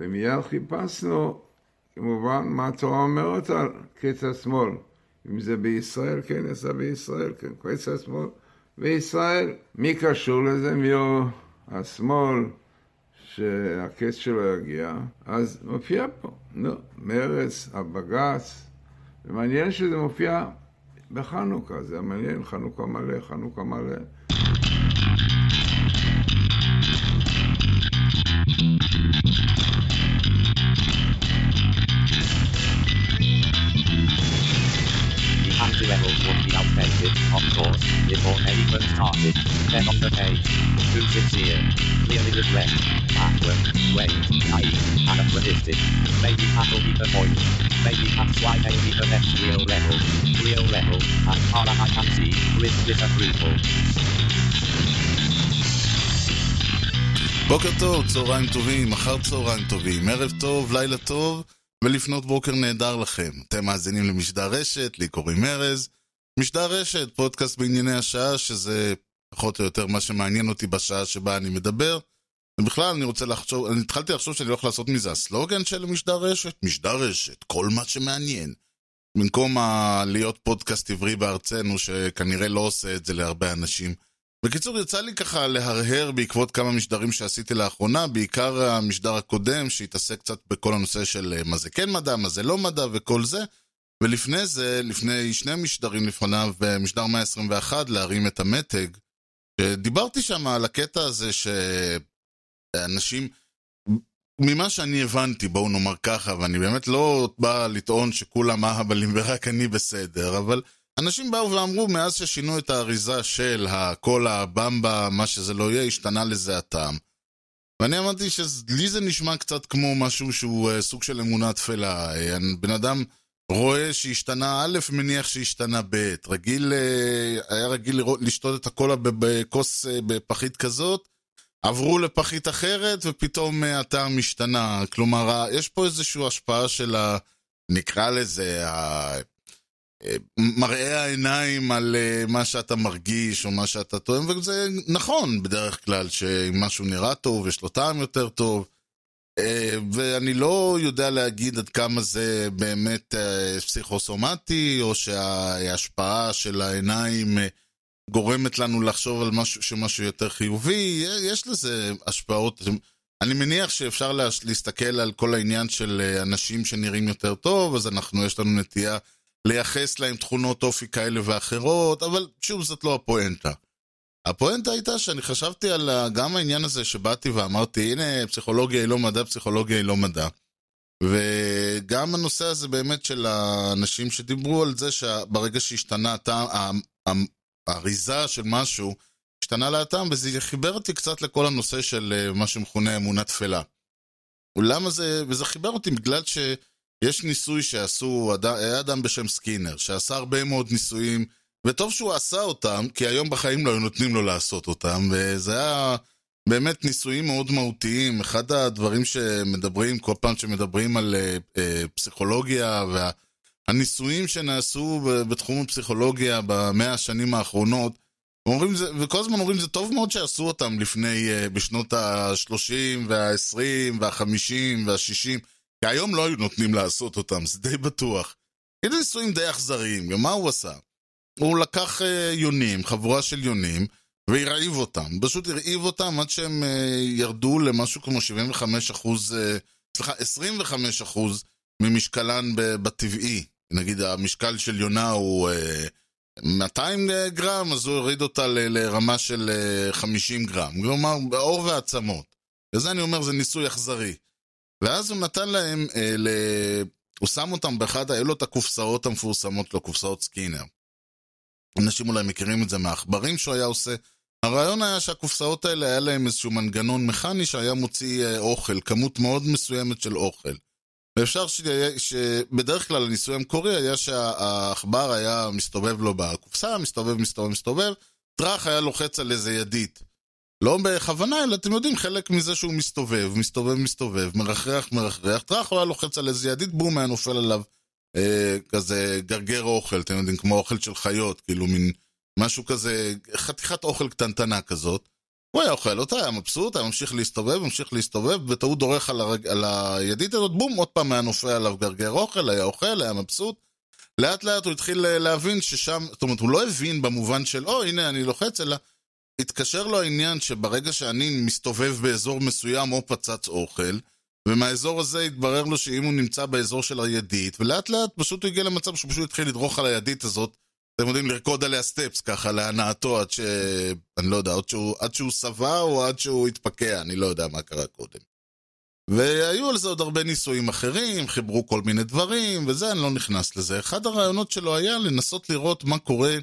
ומיד חיפשנו, כמובן, מה התורה אומרת על קץ השמאל. אם זה בישראל, כן, נעשה בישראל, כן, קץ השמאל. בישראל, מי קשור לזה? מי הוא השמאל שהקץ שלו יגיע? אז מופיע פה, נו, מרץ, הבג"ץ. ומעניין שזה מופיע בחנוכה, זה מעניין, חנוכה מלא, חנוכה מלא. Of course, before anyone started, then on the page, 250, clearly the left, backward, wait, naive, anachronistic, maybe that'll be the point, maybe that's why maybe the next real level, as far as I can see, with disapproval. בוקר טוב, צהריים טובים, מחר צהריים טובים, ערב טוב, לילה טוב, ולפנות בוקר נהדר לכם. אתם מאזינים למשדר רשת, לי קוראים ארז, משדר רשת, פודקאסט בענייני השעה, שזה פחות או יותר מה שמעניין אותי בשעה שבה אני מדבר. ובכלל אני רוצה לחשוב, אני התחלתי לחשוב שאני הולך לעשות מזה הסלוגן של משדר רשת, משדר רשת, כל מה שמעניין. במקום להיות פודקאסט עברי בארצנו, שכנראה לא עושה את זה להרבה אנשים. בקיצור, יצא לי ככה להרהר בעקבות כמה משדרים שעשיתי לאחרונה, בעיקר המשדר הקודם, שהתעסק קצת בכל הנושא של מה זה כן מדע, מה זה לא מדע וכל זה. ולפני זה, לפני שני משדרים לפניו, במשדר 121, להרים את המתג, שדיברתי שם על הקטע הזה שאנשים, ממה שאני הבנתי, בואו נאמר ככה, ואני באמת לא בא לטעון שכולם אהבלים ורק אני בסדר, אבל אנשים באו ואמרו, מאז ששינו את האריזה של הכל הבמבה, מה שזה לא יהיה, השתנה לזה הטעם. ואני אמרתי שלי זה נשמע קצת כמו משהו שהוא סוג של אמונה תפלה. בן אדם רואה שהשתנה א', מניח שהשתנה ב', היה רגיל לשתות את הקולה בכוס, בפחית כזאת, עברו לפחית אחרת, ופתאום הטעם השתנה. כלומר, יש פה איזושהי השפעה של, נקרא לזה, מראה העיניים על מה שאתה מרגיש, או מה שאתה טועם, וזה נכון בדרך כלל, שאם משהו נראה טוב, יש לו טעם יותר טוב, ואני לא יודע להגיד עד כמה זה באמת פסיכוסומטי, או שההשפעה של העיניים גורמת לנו לחשוב על משהו, שמשהו יותר חיובי, יש לזה השפעות. אני מניח שאפשר להסתכל על כל העניין של אנשים שנראים יותר טוב, אז יש לנו נטייה לייחס להם תכונות אופי כאלה ואחרות, אבל שוב זאת לא הפואנטה. הפואנטה הייתה שאני חשבתי על גם העניין הזה שבאתי ואמרתי, הנה, פסיכולוגיה היא לא מדע, פסיכולוגיה היא לא מדע. וגם הנושא הזה באמת של האנשים שדיברו על זה, שברגע שהשתנה האריזה של משהו, השתנה להטעם, וזה חיבר אותי קצת לכל הנושא של מה שמכונה אמונה תפלה. ולמה זה, וזה חיבר אותי בגלל שיש ניסוי שעשו, היה אדם בשם סקינר, שעשה הרבה מאוד ניסויים, וטוב שהוא עשה אותם, כי היום בחיים לא נותנים לו לעשות אותם, וזה היה באמת ניסויים מאוד מהותיים. אחד הדברים שמדברים, כל פעם שמדברים על פסיכולוגיה, והניסויים שנעשו בתחום הפסיכולוגיה במאה השנים האחרונות, אומרים זה, וכל הזמן אומרים, זה טוב מאוד שעשו אותם לפני, בשנות ה-30 וה-20 וה-50 וה-60, כי היום לא נותנים לעשות אותם, זה די בטוח. איזה ניסויים די אכזריים, ומה הוא עשה? הוא לקח יונים, חבורה של יונים, והרעיב אותם. פשוט הרעיב אותם עד שהם ירדו למשהו כמו 25% ממשקלן בטבעי. נגיד, המשקל של יונה הוא 200 גרם, אז הוא הוריד אותה לרמה של 50 גרם. כלומר, בעור ועצמות. וזה אני אומר, זה ניסוי אכזרי. ואז הוא נתן להם, הוא שם אותם באחד, היו לו את הקופסאות המפורסמות לו, קופסאות סקינר. אנשים אולי מכירים את זה מהאחברים שהוא היה עושה. הרעיון היה שהקופסאות האלה היה להם איזשהו מנגנון מכני שהיה מוציא אוכל, כמות מאוד מסוימת של אוכל. ואפשר שבדרך כלל הניסוי המקורי היה שהאחבר היה מסתובב לו בקופסה, מסתובב, טרח היה לוחץ על איזה ידית. לא בכוונה, אלא אתם יודעים, חלק מזה שהוא מסתובב, מרחרח, טרח היה לוחץ על איזה ידית, בום, היה נופל עליו. כזה גרגר אוכל, אתם יודעים, כמו אוכל של חיות, כאילו מין משהו כזה, חתיכת אוכל קטנטנה כזאת, הוא היה אוכל אותה, היה מבסוט, היה ממשיך להסתובב, בטעות דורך על הידית הזאת, בום, עוד פעם היה נופל עליו גרגר אוכל, היה אוכל, היה מבסוט. לאט לאט הוא התחיל להבין ששם, זאת אומרת, הוא לא הבין במובן של, הנה, אני לוחץ, אלא התקשר לו העניין שברגע שאני מסתובב באזור מסוים או פצץ אוכל, ומהאזור הזה התברר לו שאם הוא נמצא באזור של הידית, ולאט לאט פשוט הוא הגיע למצב שפשוט התחיל לדרוך על הידית הזאת, אתם יודעים, לרקוד עליה סטפס ככה, להנעתו עד ש... אני לא יודע, עד שהוא סבא או עד שהוא התפקע, אני לא יודע מה קרה קודם. והיו על זה עוד הרבה ניסויים אחרים, חיברו כל מיני דברים, וזה, אני לא נכנס לזה. אחד הרעיונות שלו היה לנסות לראות מה קורה,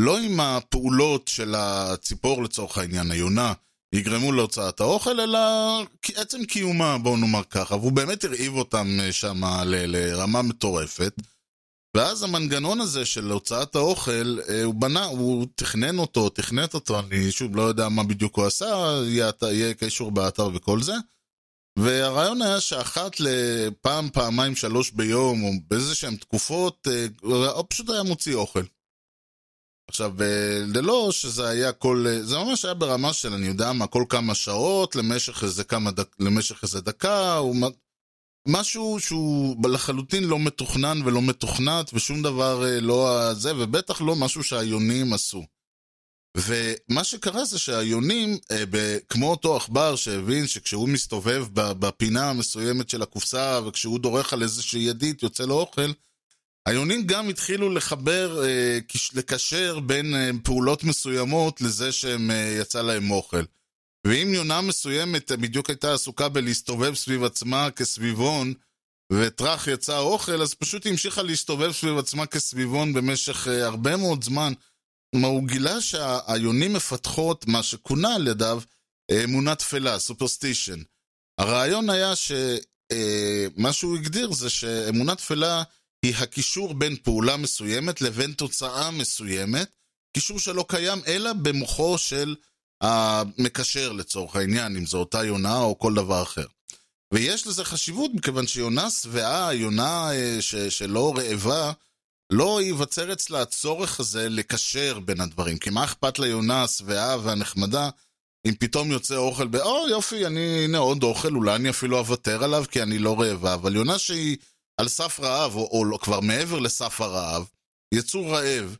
לא עם הפעולות של הציפור לצורך העניין, היונה, יגרמו להוצאת האוכל, אלא עצם קיומה, בואו נאמר ככה, והוא באמת הרעיב אותם שם לרמה מטורפת, ואז המנגנון הזה של הוצאת האוכל, הוא תכנן אותו, אני שוב לא יודע מה בדיוק הוא עשה, יהיה קישור באתר וכל זה, והרעיון היה שאחת לפעם, פעמיים, שלוש ביום, או באיזה שהן תקופות, הוא פשוט היה מוציא אוכל. עכשיו, ללא שזה היה כל, זה ממש היה ברמה של, אני יודע מה, כל כמה שעות, למשך איזה דקה, משהו שהוא לחלוטין לא מתוכנן ולא מתוכנת, ושום דבר לא זה, ובטח לא משהו שהיונים עשו. ומה שקרה זה שהיונים, כמו אותו עכבר שהבין שכשהוא מסתובב בפינה המסוימת של הקופסה, וכשהוא דורך על איזושהי ידית יוצא לו אוכל, היונים גם התחילו לחבר, לקשר בין פעולות מסוימות לזה שהם יצא להם אוכל. ואם יונה מסוימת בדיוק הייתה עסוקה בלהסתובב סביב עצמה כסביבון, וטרח יצא אוכל, אז פשוט המשיכה להסתובב סביב עצמה כסביבון במשך הרבה מאוד זמן. כלומר, הוא גילה שהיונים מפתחות מה שכונה על ידיו אמונה תפלה, סופרסטישן. הרעיון היה שמה שהוא הגדיר זה שאמונה תפלה היא הקישור בין פעולה מסוימת לבין תוצאה מסוימת, קישור שלא קיים אלא במוחו של המקשר לצורך העניין, אם זו אותה יונה או כל דבר אחר. ויש לזה חשיבות, מכיוון שיונה שבעה, יונה שלא רעבה, לא ייווצר אצלה הצורך הזה לקשר בין הדברים, כי מה אכפת ליונה שבעה והנחמדה, אם פתאום יוצא אוכל, יופי, הנה עוד אוכל, אולי אני אפילו אוותר עליו, כי אני לא רעבה, אבל יונה שהיא על סף רעב, או כבר מעבר לסף הרעב, יצור רעב,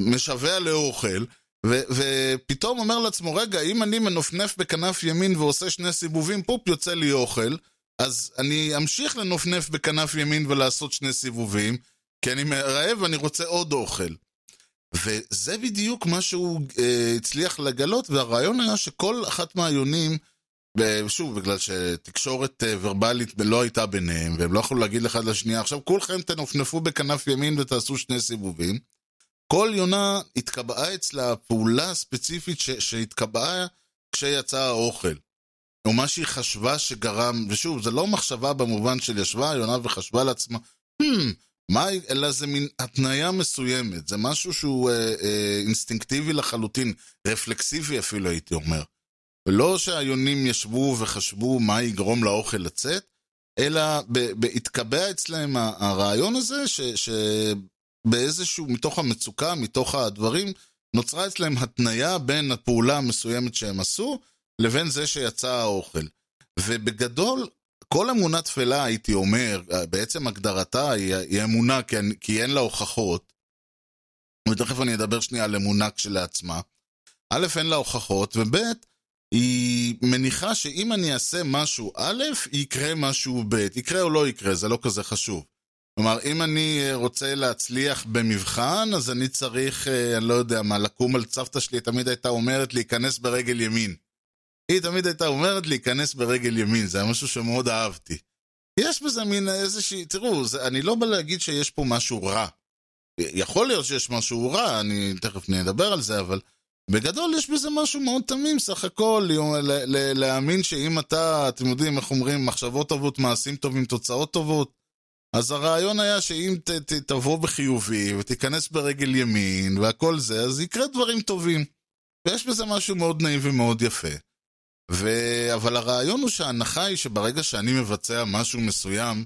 משווה לאוכל, ופתאום אומר לעצמו, רגע, אם אני מנופנף בכנף ימין ועושה שני סיבובים, פופ, יוצא לי אוכל, אז אני אמשיך לנופנף בכנף ימין ולעשות שני סיבובים, כי אני מרעב ואני רוצה עוד אוכל. וזה בדיוק מה שהוא הצליח לגלות, והרעיון היה שכל אחת מהיונים, שוב, בגלל שתקשורת ורבלית לא הייתה ביניהם, והם לא יכולו להגיד אחד לשנייה, עכשיו כולכם תנופנפו בכנף ימין ותעשו שני סיבובים, כל יונה התקבעה אצלה פעולה ספציפית שהתקבעה כשיצא האוכל. ומה שהיא חשבה שגרם, ושוב, זה לא מחשבה במובן של ישבה יונה וחשבה לעצמה, אלא זה מין התניה מסוימת, זה משהו שהוא אינסטינקטיבי לחלוטין, רפלקסיבי אפילו הייתי אומר. ולא שהיונים ישבו וחשבו מה יגרום לאוכל לצאת, אלא התקבע אצלהם הרעיון הזה באיזשהו, מתוך המצוקה, מתוך הדברים, נוצרה אצלהם התניה בין הפעולה המסוימת שהם עשו, לבין זה שיצא האוכל. ובגדול, כל אמונה תפלה, הייתי אומר, בעצם הגדרתה היא אמונה, כי אין לה הוכחות, ותכף אני אדבר שנייה על אמונה כשלעצמה, א', אין לה הוכחות, וב', היא מניחה שאם אני אעשה משהו א', יקרה משהו ב', יקרה או לא יקרה, זה לא כזה חשוב. כלומר, אם אני רוצה להצליח במבחן, אז אני צריך, אני לא יודע מה, לקום על צוותא שלי, תמיד הייתה אומרת להיכנס ברגל ימין. היא תמיד הייתה אומרת להיכנס ברגל ימין, זה היה משהו שמאוד אהבתי. יש בזה מין איזושהי, תראו, אני לא בא להגיד שיש פה משהו רע. יכול להיות שיש משהו רע, אני תכף נדבר על זה, אבל בגדול יש בזה משהו מאוד תמים, סך הכל, להאמין שאם אתם יודעים איך אומרים, מחשבות טובות, מעשים טובים, תוצאות טובות, אז הרעיון היה שאם תבוא בחיובי ותיכנס ברגל ימין והכל זה, אז יקרה דברים טובים. ויש בזה משהו מאוד נעים ומאוד יפה. אבל הרעיון הוא שההנחה היא שברגע שאני מבצע משהו מסוים,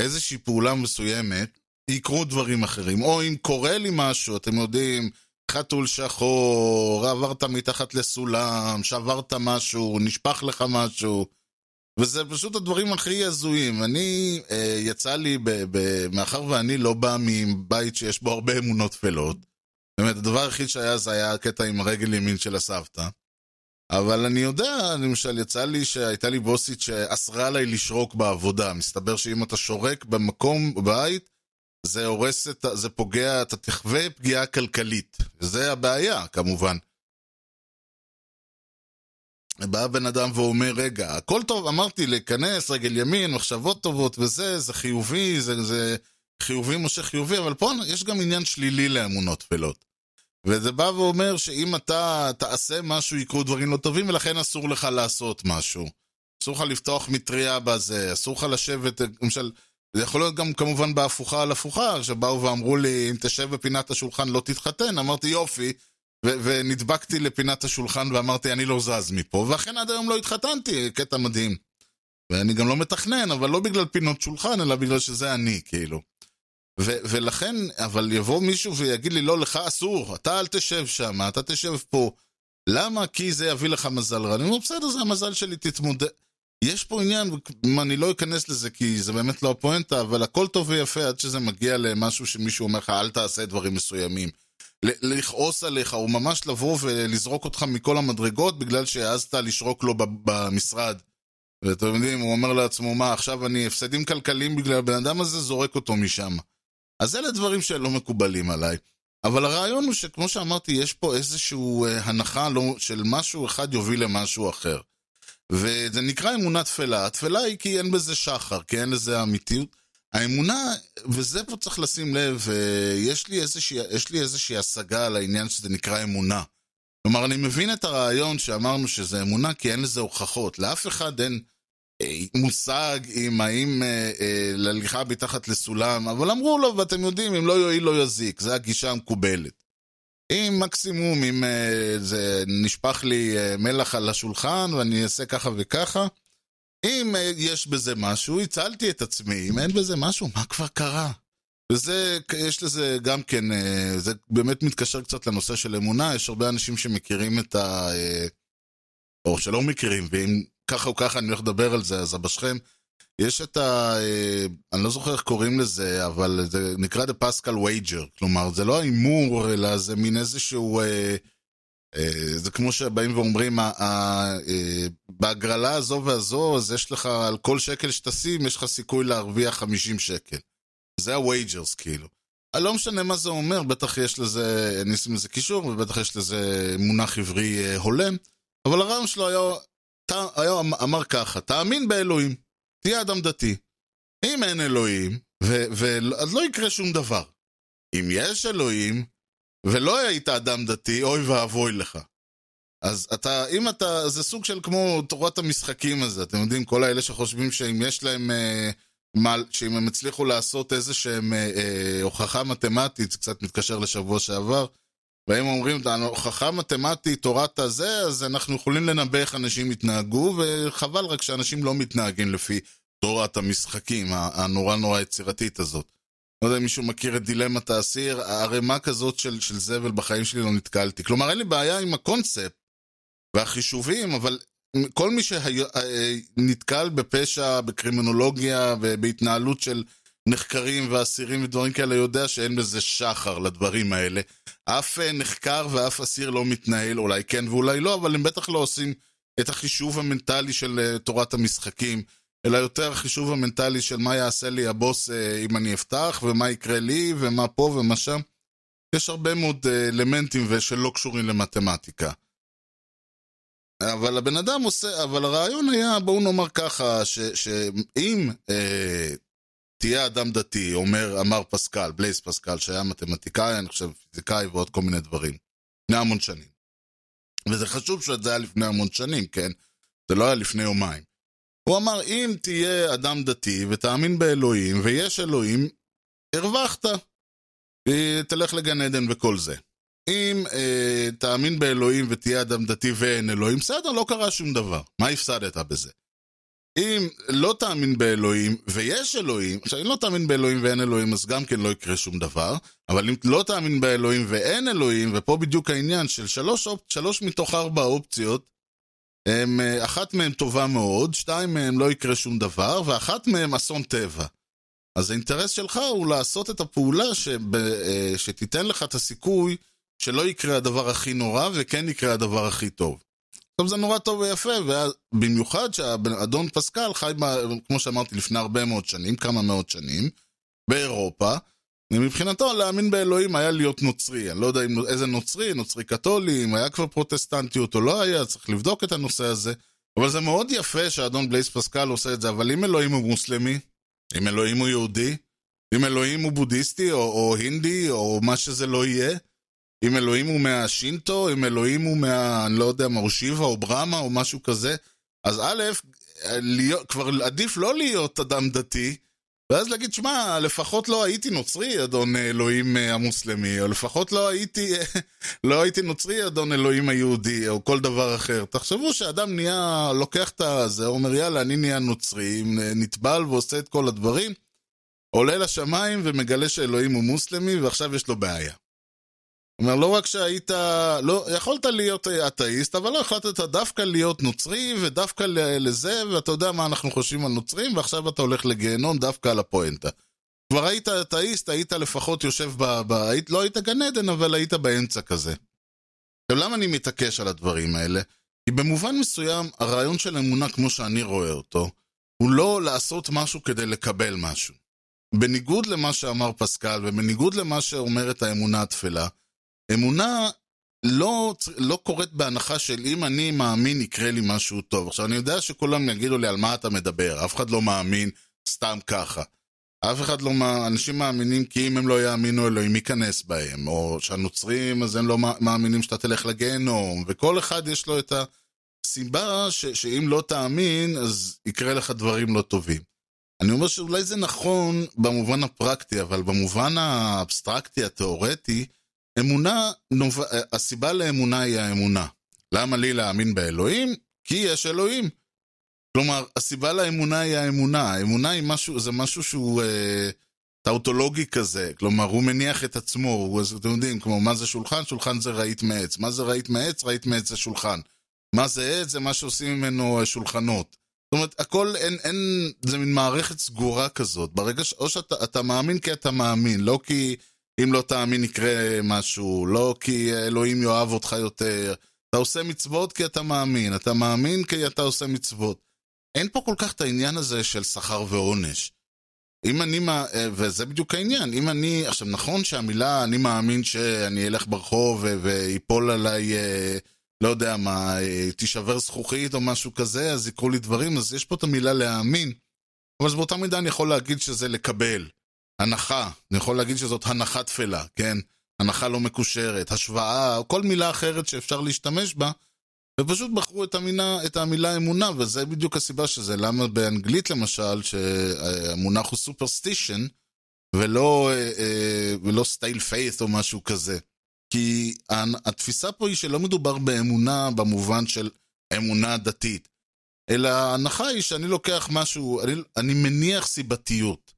איזושהי פעולה מסוימת, יקרו דברים אחרים. או אם קורה לי משהו, אתם יודעים, חתול שחור, עברת מתחת לסולם, שברת משהו, נשפך לך משהו, וזה פשוט הדברים הכי הזויים. אני, יצא לי, מאחר ואני לא בא מבית שיש בו הרבה אמונות תפלות, באמת, הדבר הכי שהיה זה היה הקטע עם הרגל ימין של הסבתא, אבל אני יודע, למשל, יצא לי שהייתה לי בוסית שאסרה עליי לשרוק בעבודה. מסתבר שאם אתה שורק במקום, בבית, זה הורס, זה פוגע, אתה תחווה פגיעה כלכלית. זה הבעיה, כמובן. בא בן אדם ואומר, רגע, הכל טוב, אמרתי, להיכנס, רגל ימין, מחשבות טובות וזה, זה חיובי, זה חיובי משה חיובי, אבל פה יש גם עניין שלילי לאמונות תפלות. וזה בא ואומר שאם אתה תעשה משהו, יקרו דברים לא טובים, ולכן אסור לך לעשות משהו. אסור לך לפתוח מטריה בזה, אסור לך לשבת, למשל, זה יכול להיות גם כמובן בהפוכה על הפוכה, שבאו ואמרו לי, אם תשב בפינת השולחן לא תתחתן, אמרתי יופי, ונדבקתי לפינת השולחן ואמרתי אני לא זז מפה, ואכן עד היום לא התחתנתי, קטע מדהים. ואני גם לא מתכנן, אבל לא בגלל פינות שולחן, אלא בגלל שזה אני, כאילו. ולכן, אבל יבוא מישהו ויגיד לי, לא, לך אסור, אתה אל תשב שם, אתה תשב פה. למה? כי זה יביא לך מזל רע. אני אומר, בסדר, זה המזל שלי, תתמודד. יש פה עניין, אני לא אכנס לזה, כי זה באמת לא הפואנטה, אבל הכל טוב ויפה, עד שזה מגיע למשהו שמישהו אומר לך, אל תעשה דברים מסוימים. לכעוס עליך, או ממש לבוא ולזרוק אותך מכל המדרגות, בגלל שהעזת לשרוק לו במשרד. ואתם יודעים, הוא אומר לעצמו, מה, עכשיו אני הפסדים כלכליים בגלל הבן אדם הזה, זורק אותו משם. אז אלה דברים שלא מקובלים עליי. אבל הרעיון הוא שכמו שאמרתי, יש פה איזשהו הנחה של משהו אחד יוביל למשהו אחר. וזה נקרא אמונה תפלה. התפלה היא כי אין בזה שחר, כי אין לזה אמיתיות. האמונה, וזה פה צריך לשים לב, יש לי איזושהי השגה על העניין שזה נקרא אמונה. כלומר, אני מבין את הרעיון שאמרנו שזה אמונה כי אין לזה הוכחות. לאף אחד אין מושג עם האם לליכה בתחת לסולם, אבל אמרו לו, ואתם יודעים, אם לא יועיל לא יזיק, זה הגישה המקובלת. אם מקסימום, אם זה נשפך לי מלח על השולחן ואני אעשה ככה וככה, אם יש בזה משהו, הצלתי את עצמי, אם אין בזה משהו, מה כבר קרה? וזה, יש לזה גם כן, זה באמת מתקשר קצת לנושא של אמונה, יש הרבה אנשים שמכירים את ה... או שלא מכירים, ואם ככה או ככה אני הולך לדבר על זה, אז בשכם, יש את ה... אני לא זוכר איך קוראים לזה, אבל זה נקרא The Pascal Wager, כלומר, זה לא האימור, אלא זה מין איזשהו... זה כמו שבאים ואומרים, בהגרלה הזו והזו, אז יש לך, על כל שקל שתשים, יש לך סיכוי להרוויח 50 שקל. זה ה-wagers, כאילו. לא משנה מה זה אומר, בטח יש לזה, ניסים לזה קישור, ובטח יש לזה מונח עברי הולם, אבל הרעיון שלו היה אמר ככה, תאמין באלוהים, תהיה אדם דתי. אם אין אלוהים, אז לא יקרה שום דבר. אם יש אלוהים, ולא היית אדם דתי, אוי ואבוי לך. אז אתה, אם אתה, זה סוג של כמו תורת המשחקים הזה, אתם יודעים, כל האלה שחושבים שאם יש להם... שאם הם הצליחו לעשות איזה שהם הוכחה מתמטית, זה קצת מתקשר לשבוע שעבר, והם אומרים, הוכחה מתמטית, תורת הזה, אז אנחנו יכולים לנבא איך אנשים יתנהגו, וחבל רק שאנשים לא מתנהגים לפי תורת המשחקים, הנורא נורא יצירתית הזאת. לא יודע אם מישהו מכיר את דילמת האסיר, הרמה כזאת של זבל בחיים שלי לא נתקלתי. כלומר, אין לי בעיה עם הקונספט והחישובים, אבל... כל מי שנתקל בפשע, בקרימינולוגיה ובהתנהלות של נחקרים ואסירים ודברים כאלה יודע שאין בזה שחר לדברים האלה. אף נחקר ואף אסיר לא מתנהל, אולי כן ואולי לא, אבל הם בטח לא עושים את החישוב המנטלי של תורת המשחקים, אלא יותר החישוב המנטלי של מה יעשה לי הבוס אם אני אפתח, ומה יקרה לי, ומה פה ומה שם. יש הרבה מאוד אלמנטים שלא קשורים למתמטיקה. אבל הבן אדם עושה, אבל הרעיון היה, בואו נאמר ככה, שאם תהיה אדם דתי, אמר פסקל, בלייס פסקל, שהיה מתמטיקאי, אני חושב פיזיקאי ועוד כל מיני דברים, לפני המון שנים. וזה חשוב שזה היה לפני המון שנים, כן? זה לא היה לפני יומיים. הוא אמר, אם תהיה אדם דתי ותאמין באלוהים, ויש אלוהים, הרווחת, תלך לגן עדן וכל זה. אם תאמין באלוהים ותהיה אדם דתי ואין אלוהים, בסדר, לא קרה שום דבר. מה הפסדת בזה? אם לא תאמין באלוהים ויש אלוהים, עכשיו אם לא תאמין באלוהים ואין אלוהים אז גם כן לא יקרה שום דבר, אבל אם לא תאמין באלוהים ואין אלוהים, ופה בדיוק העניין של שלוש מתוך ארבע אופציות, אחת מהן טובה מאוד, שתיים מהן לא יקרה שום דבר, ואחת מהן אסון טבע. אז האינטרס שלך הוא לעשות את הפעולה שתיתן לך את הסיכוי שלא יקרה הדבר הכי נורא וכן יקרה הדבר הכי טוב. טוב, זה נורא טוב ויפה, ובמיוחד שהאדון פסקל חי, כמו שאמרתי, לפני הרבה מאוד שנים, כמה מאות שנים, באירופה, ומבחינתו להאמין באלוהים היה להיות נוצרי, אני לא יודע איזה נוצרי, נוצרי קתולי, אם היה כבר פרוטסטנטיות או לא היה, צריך לבדוק את הנושא הזה, אבל זה מאוד יפה שהאדון בלייס פסקל עושה את זה, אבל אם אלוהים הוא מוסלמי, אם אלוהים הוא יהודי, אם אלוהים הוא בודהיסטי או הינדי או מה שזה לא יהיה, אם אלוהים הוא מהשינטו, אם אלוהים הוא מה, אני לא יודע, מרושיבה או ברמה או משהו כזה, אז א', כבר עדיף לא להיות אדם דתי, ואז להגיד, שמה, לפחות לא הייתי נוצרי, אדון אלוהים המוסלמי, או לפחות לא הייתי נוצרי, אדון אלוהים היהודי, או כל דבר אחר. תחשבו שאדם נהיה, לוקח את הזה, אומר, יאללה, אני נהיה נוצרי, נטבל ועושה את כל הדברים, עולה לשמיים ומגלה שאלוהים הוא מוסלמי, ועכשיו יש לו בעיה. אומר, לא רק שהיית, לא, יכולת להיות אתאיסט, אבל לא החלטת דווקא להיות נוצרי, ודווקא לזה, ואתה יודע מה אנחנו חושבים על נוצרים, ועכשיו אתה הולך לגיהנום דווקא על הפואנטה. כבר היית אתאיסט, היית לפחות יושב, לא היית גן עדן, אבל היית באמצע כזה. למה אני מתעקש על הדברים האלה? כי במובן מסוים, הרעיון של אמונה, כמו שאני רואה אותו, הוא לא לעשות משהו כדי לקבל משהו. בניגוד למה שאמר פסקל, ובניגוד למה שאומרת האמונה התפלה, אמונה לא קורית בהנחה של אם אני מאמין יקרה לי משהו טוב. עכשיו אני יודע שכולם יגידו לי על מה אתה מדבר, אף אחד לא מאמין סתם ככה, אף אחד לא מאמין, אנשים מאמינים כי אם הם לא יאמינו אלוהים ייכנס בהם, או שהנוצרים אז הם לא מאמינים שאתה תלך לגיהנום, וכל אחד יש לו את הסיבה שאם לא תאמין אז יקרה לך דברים לא טובים. אני אומר שאולי זה נכון במובן הפרקטי, אבל במובן האבסטרקטי התיאורטי, אמונה, הסיבה לאמונה היא האמונה. למה לי להאמין באלוהים? כי יש אלוהים. כלומר, הסיבה לאמונה היא האמונה. האמונה היא משהו, זה משהו שהוא טאוטולוגי כזה. כלומר, הוא מניח את עצמו. אתם יודעים, כמו מה זה שולחן? שולחן זה רהיט מעץ. מה זה רהיט מעץ? רהיט מעץ זה שולחן. מה זה עץ? זה מה שעושים ממנו שולחנות. זאת אומרת, הכל אין, זה מין מערכת סגורה כזאת. ברגע שאתה מאמין כי אתה מאמין, לא כי אם לא תאמין יקרה משהו, לא כי אלוהים יאהב אותך יותר, אתה עושה מצוות כי אתה מאמין, אתה מאמין כי אתה עושה מצוות. אין פה כל כך את העניין הזה של שכר ועונש. וזה בדיוק העניין, אם אני, עכשיו נכון שהמילה אני מאמין שאני אלך ברחוב ויפול עליי, לא יודע מה, תישבר זכוכית או משהו כזה, אז יקרו לי דברים, אז יש פה את המילה להאמין, אבל אז באותה מידה אני יכול להגיד שזה לקבל. הנחה, אני יכול להגיד שזאת הנחה תפלה, כן? הנחה לא מקושרת, השוואה, כל מילה אחרת שאפשר להשתמש בה, ופשוט בחרו את המילה אמונה, וזה בדיוק הסיבה שזה, למה באנגלית למשל, שהמונח הוא superstition, ולא stale faith או משהו כזה. כי התפיסה פה היא שלא מדובר באמונה במובן של אמונה דתית, אלא ההנחה היא שאני לוקח משהו, אני מניח סיבתיות.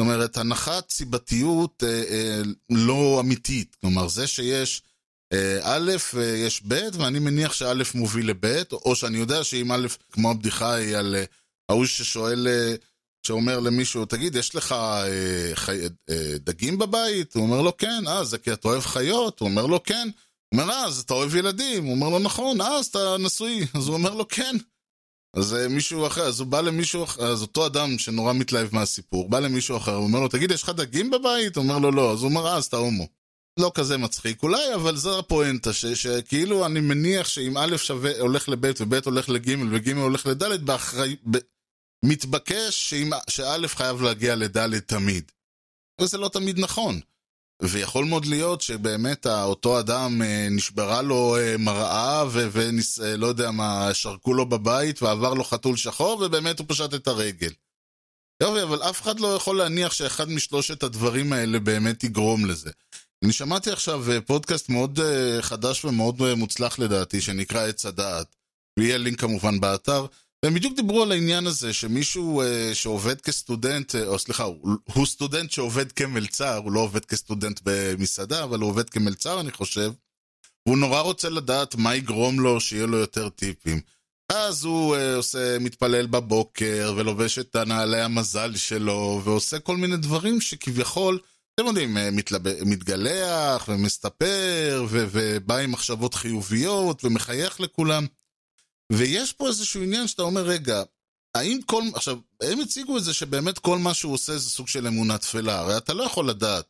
זאת אומרת, הנחת סיבתיות לא אמיתית. כלומר, זה שיש א' יש ב', ואני מניח שא' מוביל לב', או שאני יודע שאם א', כמו הבדיחה היא על ההוא ששואל, שאומר למישהו, תגיד, יש לך דגים בבית? הוא אומר לו, כן. אז זה כי אתה אוהב חיות? הוא אומר לו, כן. הוא אומר, אז אתה אוהב ילדים? הוא אומר לו, נכון. אז אתה נשוי? אז הוא אומר לו, כן. אז מישהו אחר, אז הוא בא למישהו אחר, אז אותו אדם שנורא מתלהב מהסיפור, בא למישהו אחר, הוא אומר לו, תגיד, יש לך דגים בבית? הוא אומר לו, לא. אז הוא אומר, אז אתה הומו. לא כזה מצחיק אולי, אבל זה הפואנטה, שכאילו אני מניח שאם א' שווה הולך לב' וב' הולך לג' וג' הולך לד' מתבקש שא' חייב להגיע לד' תמיד. וזה לא תמיד נכון. ויכול מאוד להיות שבאמת אותו אדם נשברה לו מראה ולא יודע מה, שרקו לו בבית ועבר לו חתול שחור ובאמת הוא פשט את הרגל. יופי, אבל אף אחד לא יכול להניח שאחד משלושת הדברים האלה באמת יגרום לזה. אני שמעתי עכשיו פודקאסט מאוד חדש ומאוד מוצלח לדעתי שנקרא עץ הדעת, ויהיה לינק כמובן באתר, והם בדיוק דיברו על העניין הזה, שמישהו שעובד כסטודנט, או סליחה, הוא סטודנט שעובד כמלצר, הוא לא עובד כסטודנט במסעדה, אבל הוא עובד כמלצר, אני חושב, והוא נורא רוצה לדעת מה יגרום לו שיהיה לו יותר טיפים. אז הוא מתפלל בבוקר, ולובש את הנעלי המזל שלו, ועושה כל מיני דברים שכביכול, אתם יודעים, מתגלח ומסתפר, ובא עם מחשבות חיוביות, ומחייך לכולם. ויש פה איזשהו עניין שאתה אומר, רגע, האם כל... עכשיו, הם הציגו את זה שבאמת כל מה שהוא עושה זה סוג של אמונה תפלה, הרי אתה לא יכול לדעת.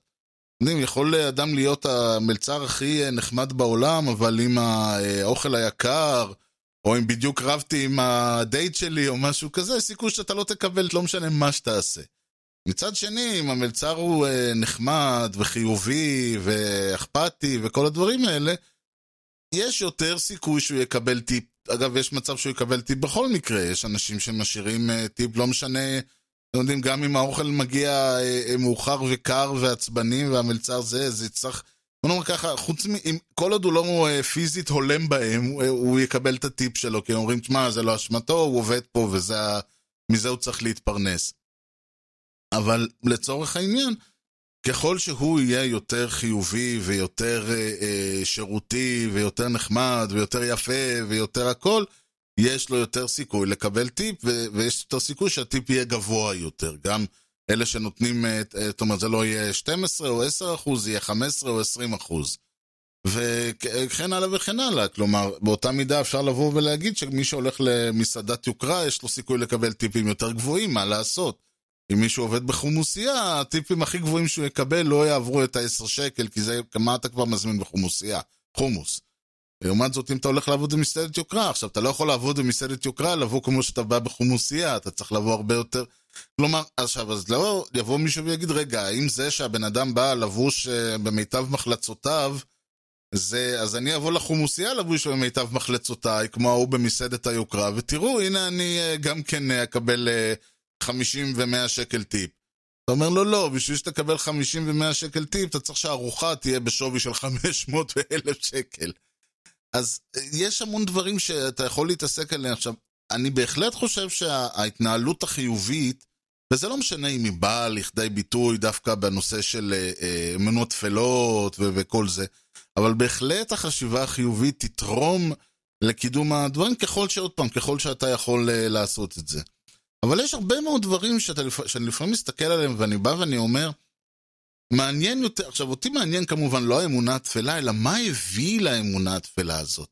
יכול אדם להיות המלצר הכי נחמד בעולם, אבל עם האוכל היקר, או אם בדיוק רבתי עם הדייט שלי או משהו כזה, סיכוי שאתה לא תקבל, לא משנה מה שתעשה. מצד שני, אם המלצר הוא נחמד וחיובי ואכפתי וכל הדברים האלה, יש יותר סיכוי שהוא יקבל טיפ. אגב, יש מצב שהוא יקבל טיפ בכל מקרה, יש אנשים שמשאירים טיפ, לא משנה, אתם יודעים, גם אם האוכל מגיע מאוחר וקר ועצבני, והמלצר זה צריך, בוא נאמר ככה, חוץ אם כל עוד הוא לא פיזית הולם בהם, הוא יקבל את הטיפ שלו, כי אומרים, תשמע, זה לא אשמתו, הוא עובד פה, ומזה הוא צריך להתפרנס. אבל לצורך העניין, ככל שהוא יהיה יותר חיובי ויותר שירותי ויותר נחמד ויותר יפה ויותר הכל, יש לו יותר סיכוי לקבל טיפ, ויש יותר סיכוי שהטיפ יהיה גבוה יותר. גם אלה שנותנים, זאת אומרת, זה לא יהיה 12 או 10%, יהיה 15 או 20%. וכן הלאה וכן הלאה, כלומר, באותה מידה אפשר לבוא ולהגיד שמי שהולך למסעדת יוקרה, יש לו סיכוי לקבל טיפים יותר גבוהים, מה לעשות? אם מישהו עובד בחומוסייה, הטיפים הכי גבוהים שהוא יקבל לא יעברו את ה10 שקל, כי זה כמה אתה כבר מזמין בחומוסייה, חומוס. לעומת זאת, אם אתה הולך לעבוד במסעדת יוקרה, עכשיו אתה לא יכול לעבוד במסעדת יוקרה, לבוא כמו שאתה בא בחומוסייה, אתה צריך לבוא הרבה יותר, כלומר, עכשיו, אז לא יבוא מישהו ויגיד, רגע, אם זה שהבן אדם בא לבוש במיטב מחלצותיו, אז אני אבוא לחומוסייה לבוש במיטב מחלצותיי, כמו הוא במסעדת היוקרה, ותראו, הנה אני גם כן אקבל 50 ו100 שקל טיפ. אתה אומר לו, לא, בשביל שתקבל 50 ו100 שקל טיפ, אתה צריך שהארוחה תהיה בשווי של 500 ו1000 שקל. אז יש המון דברים שאתה יכול להתעסק עליהם. עכשיו, אני בהחלט חושב שההתנהלות החיובית, וזה לא משנה אם היא באה לכדי ביטוי דווקא בנושא של אמונות תפלות וכל זה, אבל בהחלט החשיבה החיובית תתרום לקידום הדברים ככל שעוד פעם, ככל שאתה יכול לעשות את זה. אבל יש הרבה מאוד דברים שאני לפעמים מסתכל עליהם, ואני בא ואני אומר, מעניין יותר, עכשיו אותי מעניין כמובן לא האמונה התפלה, אלא מה הביא לאמונה התפלה הזאת.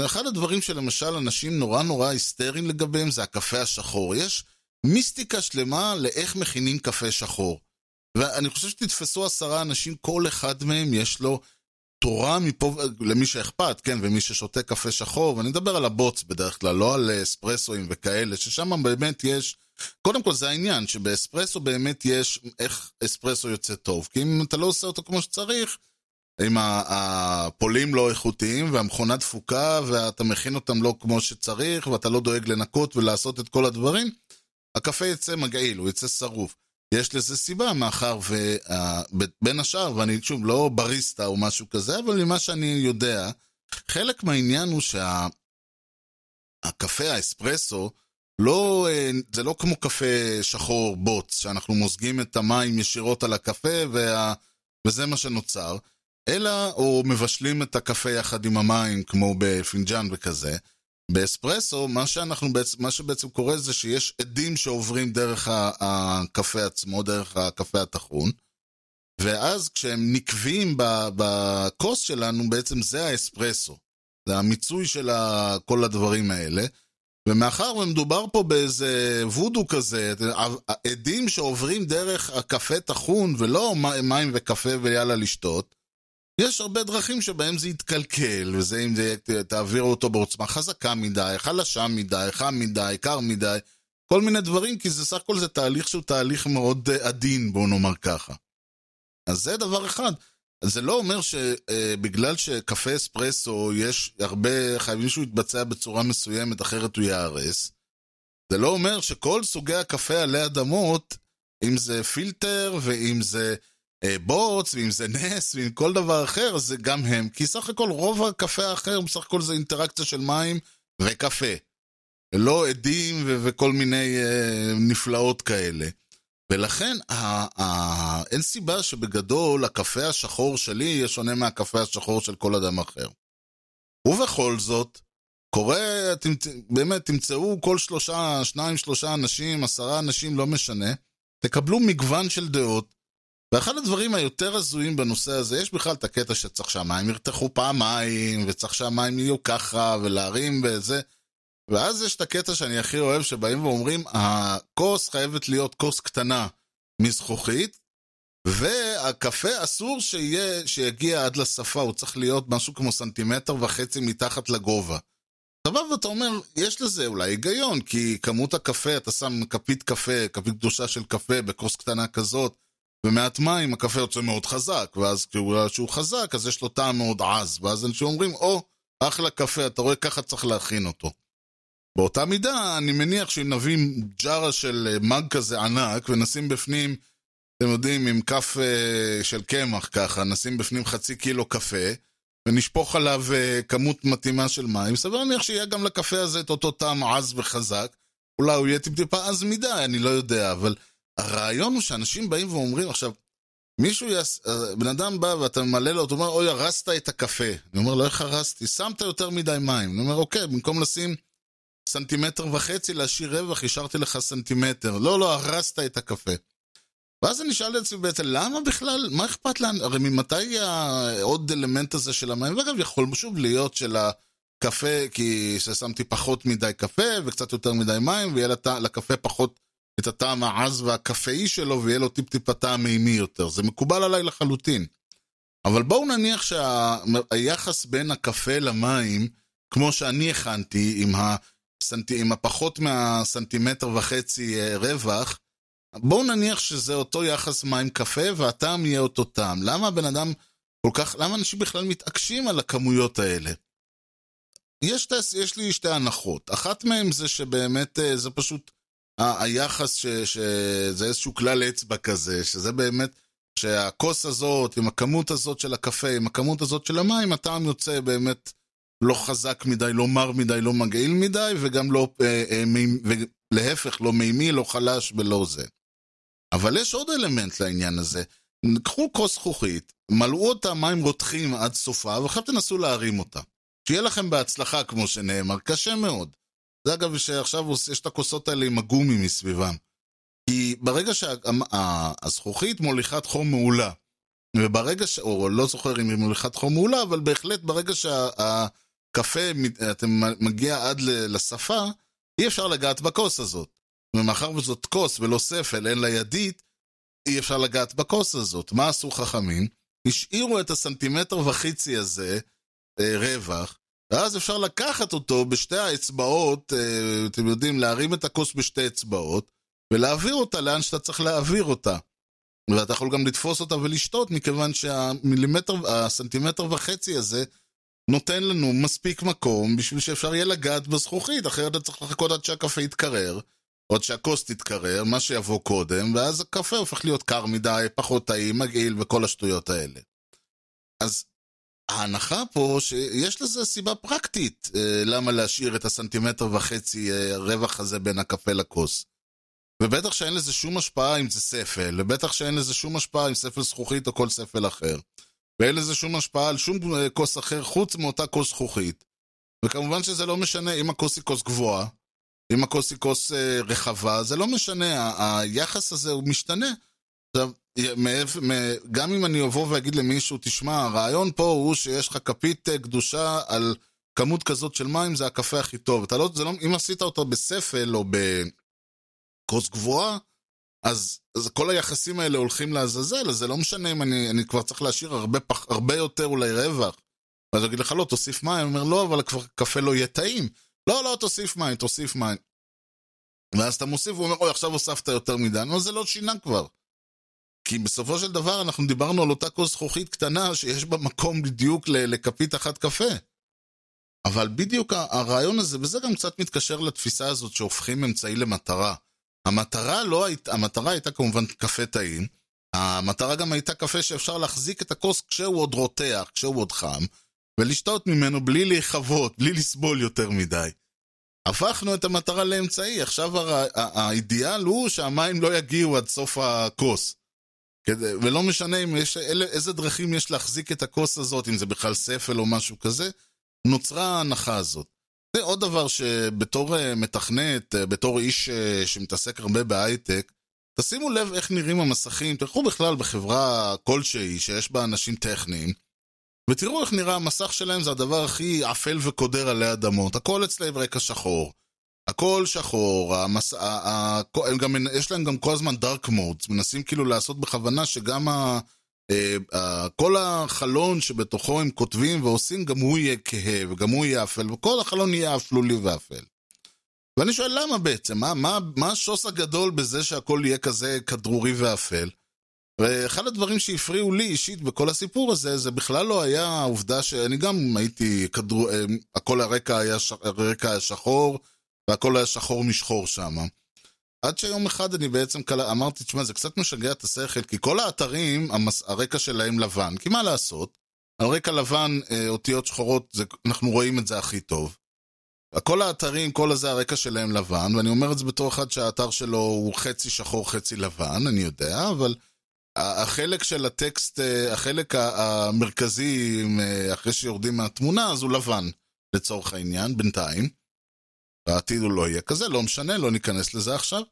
ואחד הדברים שלמשל אנשים נורא נורא היסטריים לגביהם, זה הקפה השחור. יש מיסטיקה שלמה לאיך מכינים קפה שחור. ואני חושב שתתפסו 10 אנשים, כל אחד מהם יש לו תורה מפה, למי שאכפת, כן, ומי ששותה קפה שחור, ואני מדבר על הבוץ בדרך כלל, לא על אספרסויים וכאלה, ששם באמת יש, קודם כל זה העניין, שבאספרסו באמת יש איך אספרסו יוצא טוב, כי אם אתה לא עושה אותו כמו שצריך, אם הפולים לא איכותיים, והמכונה דפוקה, ואתה מכין אותם לא כמו שצריך, ואתה לא דואג לנקות ולעשות את כל הדברים, הקפה יצא מגעיל, הוא יצא שרוף. יש לזה סיבה, מאחר ובין השאר, ואני שוב לא בריסטה או משהו כזה, אבל ממה שאני יודע, חלק מהעניין הוא שהקפה, האספרסו, זה לא כמו קפה שחור בוץ, שאנחנו מוזגים את המים ישירות על הקפה, וזה מה שנוצר, אלא או מבשלים את הקפה יחד עם המים, כמו בפינג'אן וכזה. באספרסו, מה שבעצם קורה זה שיש עדים שעוברים דרך הקפה עצמו, דרך הקפה התחון, ואז כשהם נקבים בקוס שלנו, בעצם זה האספרסו, זה המיצוי של כל הדברים האלה, ומאחר ומדובר פה באיזה וודו כזה, עדים שעוברים דרך הקפה תחון, ולא מים וקפה ויאללה לשתות, יש הרבה דרכים שבהם זה יתקלקל, וזה אם תעבירו אותו בעוצמה חזקה מדי, חלשה מדי, חם מדי, קר מדי, כל מיני דברים, כי זה סך הכל זה תהליך שהוא תהליך מאוד עדין, בואו נאמר ככה. אז זה דבר אחד. זה לא אומר שבגלל שקפה אספרסו יש הרבה, חייבים שהוא יתבצע בצורה מסוימת, אחרת הוא יערס. זה לא אומר שכל סוגי הקפה עלי אדמות, אם זה פילטר ואם זה בוץ, ואם זה נס, ואם כל דבר אחר, זה גם הם. כי סך הכל רוב הקפה האחר, בסך הכל זה אינטראקציה של מים וקפה. ולא עדים וכל מיני נפלאות כאלה. ולכן אין סיבה שבגדול הקפה השחור שלי יהיה שונה מהקפה השחור של כל אדם אחר. ובכל זאת, קורה, באמת תמצאו כל 2-3 אנשים, 10 אנשים, לא משנה, תקבלו מגוון של דעות. ואחד הדברים היותר הזויים בנושא הזה, יש בכלל את הקטע שצריך שהמים ירתחו פעמיים, וצריך שהמים יהיו ככה, ולהרים וזה. ואז יש את הקטע שאני הכי אוהב, שבאים ואומרים, הכוס חייבת להיות כוס קטנה מזכוכית, והקפה אסור שיגיע עד לשפה, הוא צריך להיות משהו כמו 1.5 סנטימטר מתחת לגובה. סבב, אתה אומר, יש לזה אולי היגיון, כי כמות הקפה, אתה שם כפית קפה, כפית קדושה של קפה, בכוס קטנה כזאת, ומעט מים, הקפה יוצא מאוד חזק, ואז כשהוא חזק, אז יש לו טעם מאוד עז, ואז אנשים אומרים, אחלה קפה, אתה רואה, ככה צריך להכין אותו. באותה מידה, אני מניח שאם נביא ג'רה של מג כזה ענק, ונשים בפנים, אתם יודעים, עם כף של קמח ככה, נשים בפנים 0.5 קילו קפה, ונשפוך עליו כמות מתאימה של מים, סביר להניח שיהיה גם לקפה הזה את אותו טעם עז וחזק, אולי הוא יהיה טיפה עז מדי, אני לא יודע, אבל הרעיון הוא שאנשים באים ואומרים, עכשיו, בן אדם בא ואתה ממלא לו, אתה אומר, הרסת את הקפה, אני אומר, לא איך הרסתי, שמת יותר מדי מים, אני אומר, אוקיי, במקום לשים 1.5 סנטימטר, להשאיר רווח, השארתי לך 1 סנטימטר, לא, הרסת את הקפה. ואז אני שאל את עצמי בעצם, למה בכלל, מה אכפת לנו, הרי ממתי עוד אלמנט הזה של המים, ואגב יכול שוב להיות של הקפה, כי ששמתי פחות מדי קפה, וקצת יותר מדי מים, ויהיה לקפה פחות את הטעם העז והקפאי שלו, ויהיה לו טיפ-טיפה טעם מימי יותר, זה מקובל עליי לחלוטין. אבל בואו נניח שהיחס בין הקפה למים, כמו שאני הכנתי עם הפחות מה1.5 סנטימטר רווח, בואו נניח שזה אותו יחס מים קפה, והטעם יהיה אותו טעם. למה אנשים בכלל מתעקשים על הכמויות האלה? יש לי שתי הנחות. אחת מהם זה שבאמת, זה פשוט היחס, שזה איזשהו כלל אצבע כזה, שזה באמת, שהכוס הזאת, עם הכמות הזאת של הקפה, עם הכמות הזאת של המים, הטעם יוצא באמת לא חזק מדי, לא מר מדי, לא מגעיל מדי, וגם לא, להפך, לא מימי, לא חלש ולא זה. אבל יש עוד אלמנט לעניין הזה. קחו כוס זכוכית, מלאו אותה מים רותחים עד סופה, ואחר תנסו להרים אותה. שיהיה לכם בהצלחה, כמו שנאמר, קשה מאוד. זה אגב שעכשיו יש את הכוסות האלה עם הגומי מסביבם. כי ברגע שהזכוכית מוליכת חום מעולה, או לא זוכר אם היא מוליכת חום מעולה, אבל בהחלט ברגע שהקפה מגיע עד לשפה, אי אפשר לגעת בכוס הזאת. ומאחר וזאת כוס ולא ספל, אין לידית, אי אפשר לגעת בכוס הזאת. מה עשו חכמים? השאירו את 1.5 סנטימטר הזה, רווח, ואז אפשר לקחת אותו בשתי האצבעות, אתם יודעים, להרים את הכוס בשתי אצבעות, ולהעביר אותה לאן שאתה צריך להעביר אותה. ואתה יכול גם לתפוס אותה ולשתות, מכיוון שה1.5 סנטימטר הזה, נותן לנו מספיק מקום בשביל שאפשר יהיה לגעת בזכוכית, אחרת אתה צריך לחכות עד שהקפה יתקרר, או עד שהכוס תתקרר, מה שיבוא קודם, ואז הקפה הופך להיות קר מדי, פחות טעים, מגעיל וכל השטויות האלה. אז ההנחה פה שיש לזה סיבה פרקטית, למה להשאיר את 1.5 סנטימטר הרווח הזה בין הקפה לכוס. ובטח שאין לזה שום השפעה אם זה ספל, ובטח שאין לזה שום השפעה אם ספל זכוכית או כל ספל אחר. ואין לזה שום השפעה על שום כוס אחר חוץ מאותה כוס זכוכית. וכמובן שזה לא משנה אם הכוס היא כוס גבוהה, אם הכוס היא כוס רחבה, זה לא משנה, היחס הזה הוא משתנה. עכשיו, גם אם אני אבוא ואגיד למישהו, תשמע, הרעיון פה הוא שיש לך כפית קדושה על כמות כזאת של מים, זה הקפה הכי טוב. אם עשית אותו בספל או בכוס גבוהה, אז כל היחסים האלה הולכים לעזאזל, אז זה לא משנה אם אני כבר צריך להשאיר הרבה יותר אולי רווח. ואז אגיד לך, לא, תוסיף מים. אני אומר, לא, אבל כבר קפה לא יהיה טעים. לא, תוסיף מים. ואז אתה מוסיף, הוא אומר, עכשיו הוספת יותר מדי. אבל זה לא שינה כבר. כי בסופו של דבר אנחנו דיברנו על אותה כוס זכוכית קטנה, שיש בה מקום בדיוק לכפית אחת קפה. אבל בדיוק הרעיון הזה, וזה גם קצת מתקשר לתפיסה הזאת, שהופכים אמצעי למטרה. המטרה הייתה כמובן קפה טעים, המטרה גם הייתה קפה שאפשר להחזיק את הכוס כשהוא עוד רותח, כשהוא עוד חם, ולשתות ממנו בלי להיחוות, בלי לסבול יותר מדי. הפכנו את המטרה לאמצעי, עכשיו האידיאל הוא שהמים לא יגיעו עד סוף הכוס, ולא משנה אם יש, איזה דרכים יש להחזיק את הכוס הזאת, אם זה בכלל ספל או משהו כזה, נוצרה ההנחה הזאת. זה עוד דבר שבתור מתכנת, בתור איש שמתעסק הרבה בהייטק, תשימו לב איך נראים המסכים, תלכו בכלל בחברה כלשהי שיש בה אנשים טכניים, ותראו איך נראה המסך שלהם, זה הדבר הכי אפל וקודר עלי אדמות, הכל אצלהם רקע שחור, הכל שחור, יש להם גם כל הזמן דארק מודס, מנסים כאילו לעשות בכוונה שגם כל החלון שבתוכו הם כותבים ועושים, גם הוא יהיה כהה וגם הוא יהיה אפל, וכל החלון יהיה אפלולי ואפל. ואני שואל למה בעצם, מה השוס הגדול בזה שהכל יהיה כזה כדרורי ואפל? ואחד הדברים שהפריעו לי אישית בכל הסיפור הזה, זה בכלל לא היה העובדה שאני גם הייתי, הכל הרקע היה רקע שחור, והכל היה שחור משחור שם. עד שיום אחד אני בעצם אמרתי, תשמע, זה קצת משגע את השכל, כי כל האתרים, הרקע שלהם לבן, כי מה לעשות? על רקע לבן, אותיות שחורות, אנחנו רואים את זה הכי טוב. כל האתרים, כל הזה הרקע שלהם לבן, ואני אומר את זה בתור אחד שהאתר שלו הוא חצי שחור, חצי לבן, אני יודע, אבל החלק של הטקסט, החלק המרכזי, אחרי שיורדים מהתמונה, אז הוא לבן, לצורך העניין, בינתיים. העתיד הוא לא יהיה כזה, לא משנה, לא ניכנס לזה עכשיו.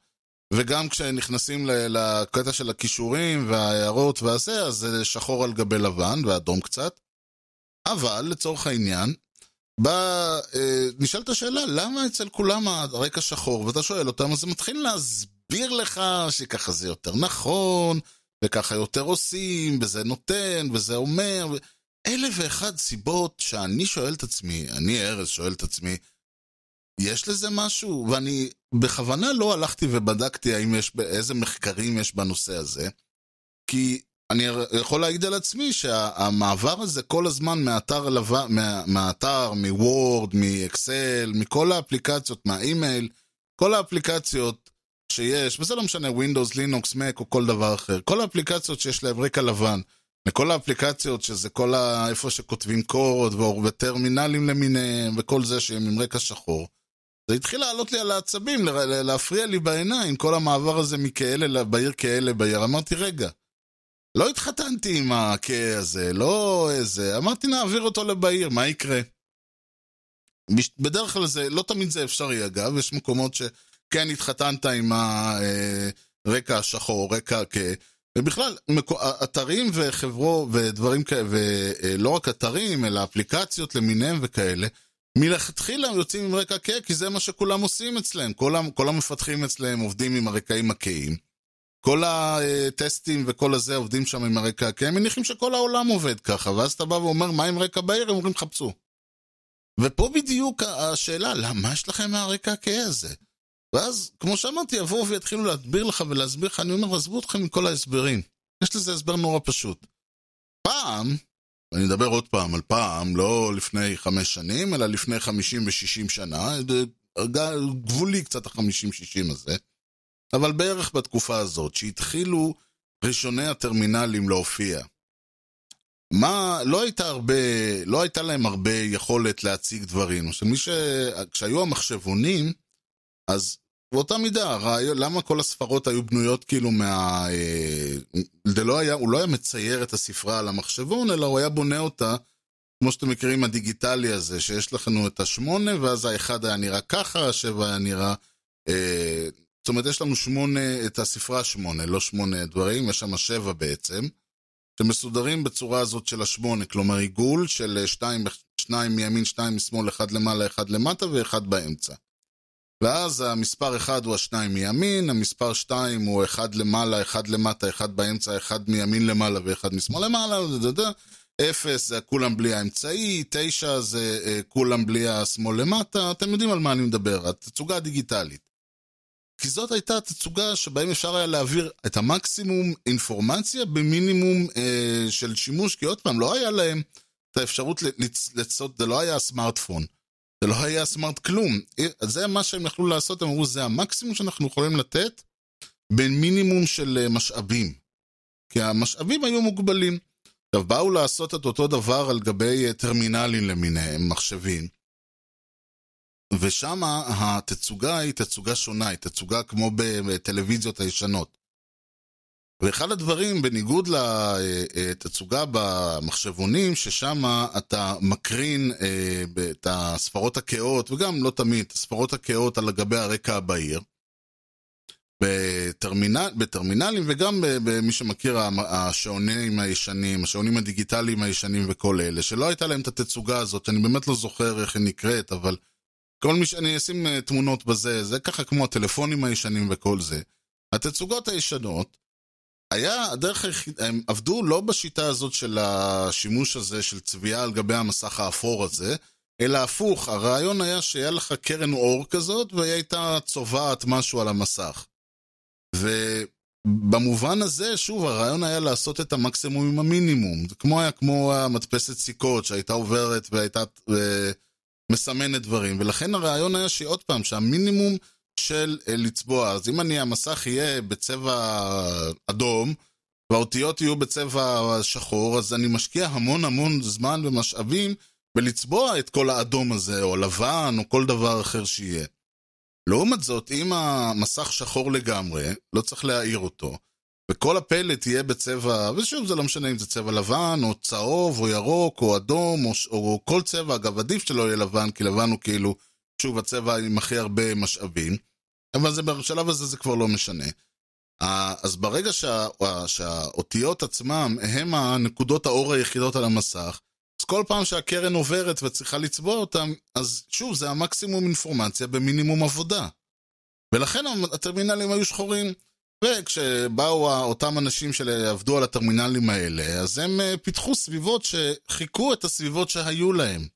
וגם כשנכנסים לקטע של הכישורים וההערות והזה, אז זה שחור על גבי לבן, ואדום קצת. אבל, לצורך העניין, נשאלת השאלה, למה אצל כולם הרקע שחור? ואתה שואל אותם, אז זה מתחיל להסביר לך שככה זה יותר נכון, וככה יותר עושים, וזה נותן, וזה אומר, אלף ואחד סיבות שאני שואל את עצמי, אני ארז שואל את עצמי, יש לזה משהו? ואני בכוונה לא הלכתי ובדקתי איזה מחקרים יש בנושא הזה, כי אני יכול להגיד על עצמי שהמעבר הזה כל הזמן מהאתר, מוורד, מאקסל, מכל האפליקציות, מהאימייל, כל האפליקציות שיש, וזה לא משנה, Windows, Linux, Mac או כל דבר אחר, כל האפליקציות שיש להם רקע לבן, לכל האפליקציות שזה כל איפה שכותבים קוד וטרמינלים למיניהם וכל זה שהם עם רקע שחור, זה התחיל לעלות לי על העצבים, להפריע לי בעיניים, כל המעבר הזה מכאלה בעיר כאלה בעיר, אמרתי רגע, לא התחתנתי עם הכה הזה, לא איזה, אמרתי נעביר אותו לבעיר, מה יקרה? בדרך כלל זה, לא תמיד זה אפשרי אגב, יש מקומות שכן התחתנת עם הרקע השחור, רקע הכה, ובכלל, אתרים וחברות ודברים כאלה, ולא רק אתרים, אלא אפליקציות למיניהם וכאלה, מלכתחילה יוצאים עם רקע הכה, כי זה מה שכולם עושים אצלהם, כל המפתחים אצלהם עובדים עם הרקעים הכהים. כל הטסטים וכל הזה עובדים שם עם הרקע, כי הם מניחים שכל העולם עובד ככה, ואז אתה בא ואומר, מה עם רקע בעיר? הם אומרים, חפשו. ופה בדיוק השאלה, למה יש לכם מהרקע הכהה הזה? ואז, כמו שאמרתי, יבואו ויתחילו להדביר לך ולהסביר לך, אני אומר, עזבו אתכם עם כל ההסברים. יש לזה הסבר נורא פשוט. פעם, אני אדבר עוד פעם על פעם, לא לפני 5 שנים, אלא לפני 50 ו-60 שנה, גבולי קצת ה-50-60 הזה, אבל בערך בתקופה הזאת, שהתחילו ראשוני הטרמינלים להופיע, לא הייתה להם הרבה יכולת להציג דברים, כשהיו המחשבונים, אז באותה מידה, למה כל הספרות היו בנויות כאילו הוא לא היה מצייר את הספרה על המחשבון, אלא הוא היה בונה אותה, כמו שאתם מכירים הדיגיטלי הזה, שיש לכנו את 8, ואז 1 היה נראה ככה, 7 היה נראה, זאת אומרת, יש לנו 8, את הספרה 8, לא 8 דברים, יש שם 7 בעצם, שמסודרים בצורה הזאת של 8, כלומר עיגול של 2 מימין, 2 משמאל, 1 למעלה, 1 למטה ו1 באמצע. ואז המספר 1 הוא 2 מימין, המספר 2 הוא 1 למעלה, 1 למטה, 1 באמצע, 1 מימין למעלה ו1 משמאל למעלה, 0 זה כולם בלי האמצעי, 9 זה כולם בלי השמאל למטה, אתם יודעים על מה אני מדבר, התצוגה הדיגיטלית. כי זאת הייתה תצוגה שבהם אפשר היה להעביר את המקסימום אינפורמציה במינימום של שימוש, כי עוד פעם לא היה להם את האפשרות לצעות, זה לא היה הסמארטפון, זה לא היה הסמארט כלום, זה מה שהם יכלו לעשות, הם אמרו זה המקסימום שאנחנו יכולים לתת במינימום של משאבים, כי המשאבים היו מוגבלים, עכשיו באו לעשות את אותו דבר על גבי טרמינלים למיניהם, מחשבים, ושמה התצוגה היא תצוגה שונה, היא תצוגה כמו בטלוויזיות הישנות. ואחד הדברים, בניגוד לתצוגה במחשבונים, ששמה אתה מקרין את הספרות הקאות, וגם לא תמיד, הספרות הקאות על גבי הרקע הבהיר, בטרמינלים, וגם במי שמכיר השעונים הישנים, השעונים הדיגיטליים הישנים וכל אלה, שלא הייתה להם את התצוגה הזאת, אני באמת לא זוכר איך היא נקראת, אבל כל מי שאני אשים תמונות בזה, זה ככה כמו הטלפונים הישנים וכל זה. התצוגות הישנות, הם עבדו לא בשיטה הזאת של השימוש הזה, של צביעה על גבי המסך האפור הזה, אלא הפוך, הרעיון היה שהיה לך קרן אור כזאת, והיא הייתה צובעת משהו על המסך. ובמובן הזה, שוב, הרעיון היה לעשות את המקסימום עם המינימום. זה כמו המדפסת סיכות שהייתה עוברת והייתה מסמנת דברים. ולכן הרעיון היה שעוד פעם, שהמינימום של לצבוע. אז אם המסך יהיה בצבע אדום, והאותיות יהיו בצבע שחור, אז אני משקיע המון המון זמן ומשאבים, ולצבוע את כל האדום הזה, או לבן, או כל דבר אחר שיהיה. לעומת זאת, אם המסך שחור לגמרי, לא צריך להעיר אותו, וכל הפלט יהיה בצבע, ושוב זה לא משנה אם זה צבע לבן, או צהוב, או ירוק, או אדום, או כל צבע, אגב עדיף שלא יהיה לבן, כי לבן הוא כאילו, שוב הצבע עם הכי הרבה משאבים, אבל זה בשלב הזה זה כבר לא משנה. אז ברגע שהאותיות עצמם, הם הנקודות האור היחידות על המסך, אז כל פעם שהקרן עוברת וצריכה לצבוע אותם, אז שוב, זה המקסימום אינפורמציה במינימום עבודה. ולכן הטרמינלים היו שחורים, וכשבאו אותם אנשים שעבדו על הטרמינלים האלה, אז הם פיתחו סביבות שחיכו את הסביבות שהיו להם.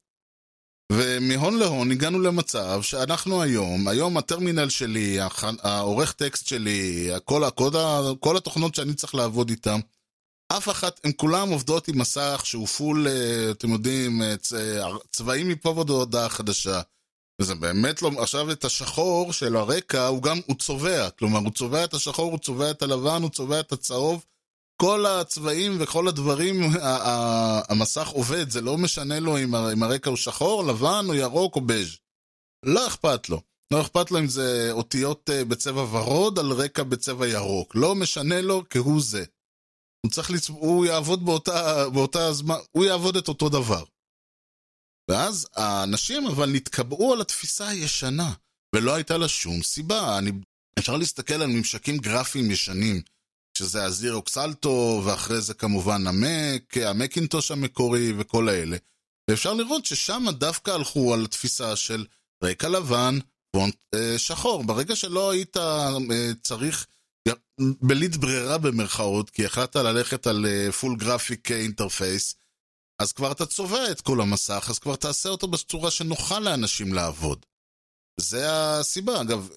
ומהון להון הגענו למצב שאנחנו היום הטרמינל שלי, העורך טקסט שלי, כל התוכנות שאני צריך לעבוד איתם, אף אחת, הם כולם עובדות עם מסך שהוא פול, אתם יודעים, צבעים מפה ועד הודעה חדשה. וזה באמת לא, עכשיו את השחור של הרקע הוא צובע, כלומר הוא צובע את השחור, הוא צובע את הלבן, הוא צובע את הצהוב, כל הצבעים וכל הדברים, המסך עובד, זה לא משנה לו אם הרקע הוא שחור, לבן או ירוק או בז', לא אכפת לו. לא אכפת לו אם זה אותיות בצבע ורוד על רקע בצבע ירוק, לא משנה לו כהוא זה. הוא יעבוד באותה זמן, הוא יעבוד את אותו דבר. ואז האנשים אבל נתקבעו על התפיסה הישנה, ולא הייתה לה שום סיבה. אפשר להסתכל על ממשקים גרפיים ישנים, שזה הזיר אוקסלטו, ואחרי זה כמובן המקינטוש המקורי וכל האלה. ואפשר לראות ששם דווקא הלכו על התפיסה של רקע לבן, פונט שחור. ברגע שלא היית צריך בלית ברירה במרכאות, כי החלטת ללכת על פול גרפיק אינטרפייס, אז כבר אתה צובע את כל המסך, אז כבר תעשה אותו בצורה שנוחה לאנשים לעבוד. זה הסיבה. אגב,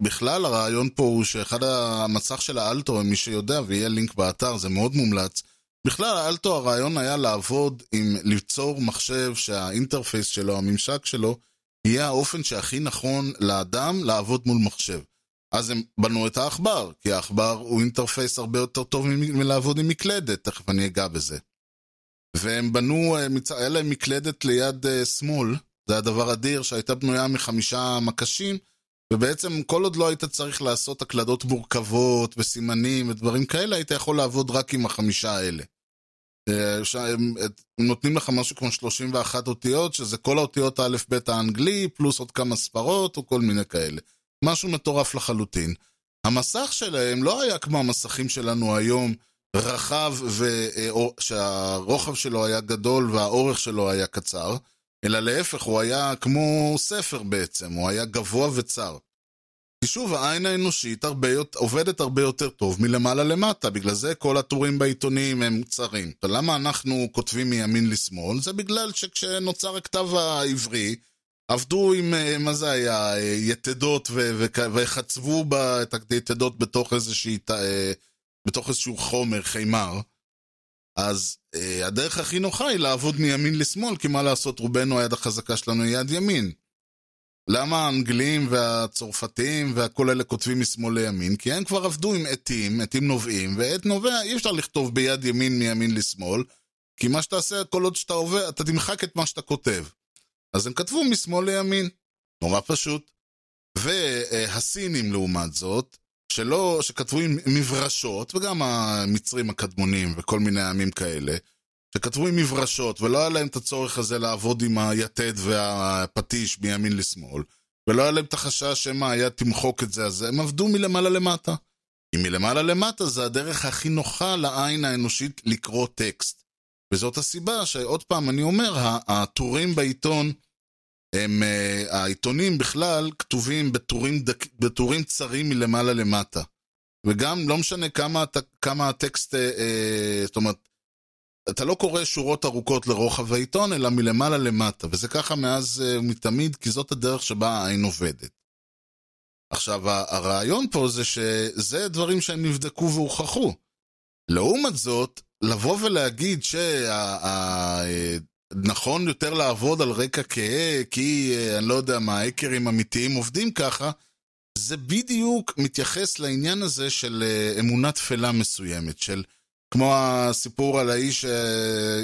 בכלל הרעיון פה הוא שאחד המצח של האלטו, מי שיודע, ויהיה לינק באתר, זה מאוד מומלץ. בכלל האלטו הרעיון היה לעבוד עם ליצור מחשב שהאינטרפייס שלו, הממשק שלו, יהיה האופן שהכי נכון לאדם לעבוד מול מחשב. אז הם בנו את העכבר, כי העכבר הוא אינטרפייס הרבה יותר טוב מלעבוד עם מקלדת, תכף אני אגע בזה. והם בנו, היה להם מקלדת ליד שמאל, זה הדבר אדיר שהייתה בנויה מ5 מקשים, ובעצם כל עוד לא היית צריך לעשות הקלדות מורכבות וסימנים ודברים כאלה, היית יכול לעבוד רק עם ה5 האלה. הם נותנים לך משהו כמו 31 אותיות, שזה כל האותיות א' ב' האנגלי, פלוס עוד כמה ספרות או כל מיני כאלה. משהו מטורף לחלוטין. המסך שלהם לא היה כמו המסכים שלנו היום, רחב שהרוחב שלו היה גדול והאורך שלו היה קצר, אלא להפך, הוא היה כמו ספר בעצם, הוא היה גבוה וצר. כי שוב, העין האנושית עובדת הרבה יותר טוב מלמעלה למטה, בגלל זה כל הטורים בעיתונים הם צרים. למה אנחנו כותבים מימין לשמאל? זה בגלל שכשנוצר הכתב העברי, עבדו עם, מה זה היה, יתדות, וחצבו את היתדות בתוך איזשהו חומר, חימר. אז הדרך הכי נוחה היא לעבוד מימין לשמאל, כי מה לעשות, רובנו, היד החזקה שלנו היא יד ימין. למה האנגלים והצרפתים והכל אלה כותבים משמאל לימין? כי הם כבר עבדו עם עתים, עתים נובעים, ועת נובע אי אפשר לכתוב ביד ימין מימין לשמאל, כי מה שתעשה, כל עוד שאתה עובד, אתה תמחק את מה שאתה כותב. אז הם כתבו משמאל לימין, נורא פשוט. והסינים לעומת זאת, שכתבו עם מברשות, וגם המצרים הקדמונים וכל מיני עמים כאלה, שכתבו עם מברשות, ולא היה להם את הצורך הזה לעבוד עם היתד והפטיש מימין לשמאל, ולא היה להם את החשש שמה היה תמחוק את זה, אז הם עבדו מלמעלה למטה. אם מלמעלה למטה זה הדרך הכי נוחה לעין האנושית לקרוא טקסט. וזאת הסיבה שעוד פעם אני אומר, הטורים בעיתון, העיתונים בכלל כתובים בטורים צרים מלמעלה למטה. וגם לא משנה כמה הטקסט, זאת אומרת, אתה לא קורא שורות ארוכות לרוחב העיתון, אלא מלמעלה למטה, וזה ככה מאז ומתמיד, כי זאת הדרך שבה העין עובדת. עכשיו, הרעיון פה זה שזה דברים שהם נבדקו והוכחו. לעומת זאת, לבוא ולהגיד נכון יותר לעבוד על רקע כהה, כי אני לא יודע מה, האקרים אמיתיים עובדים ככה, זה בדיוק מתייחס לעניין הזה של אמונה תפלה מסוימת, של כמו הסיפור על האיש,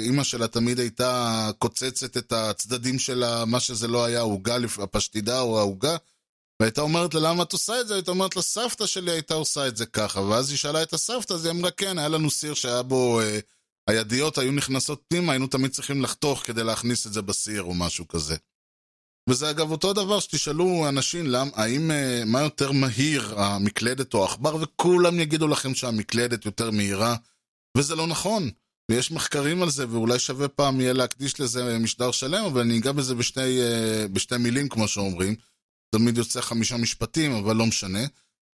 אמא שלה תמיד הייתה קוצצת את הצדדים שלה, מה שזה לא היה, העוגה, הפשטידה או העוגה, והייתה אומרת לה, למה את עושה את זה? הייתה אומרת לה, סבתא שלי הייתה עושה את זה ככה, ואז היא שאלה את הסבתא, אז היא אמרה, כן, היה לנו סיר שהיה בו, הידיות היו נכנסות פנימה, היינו תמיד צריכים לחתוך כדי להכניס את זה בסיר או משהו כזה. וזה אגב אותו דבר שתשאלו אנשים, מה יותר מהיר, המקלדת או העכבר, וכולם יגידו לכם שהמקלדת יותר מהירה, וזה לא נכון, ויש מחקרים על זה, ואולי שווה פעם יהיה להקדיש לזה משדר שלם, אבל אני אגע בזה בשתי מילים, כמו שאומרים, תמיד יוצא 5 משפטים, אבל לא משנה.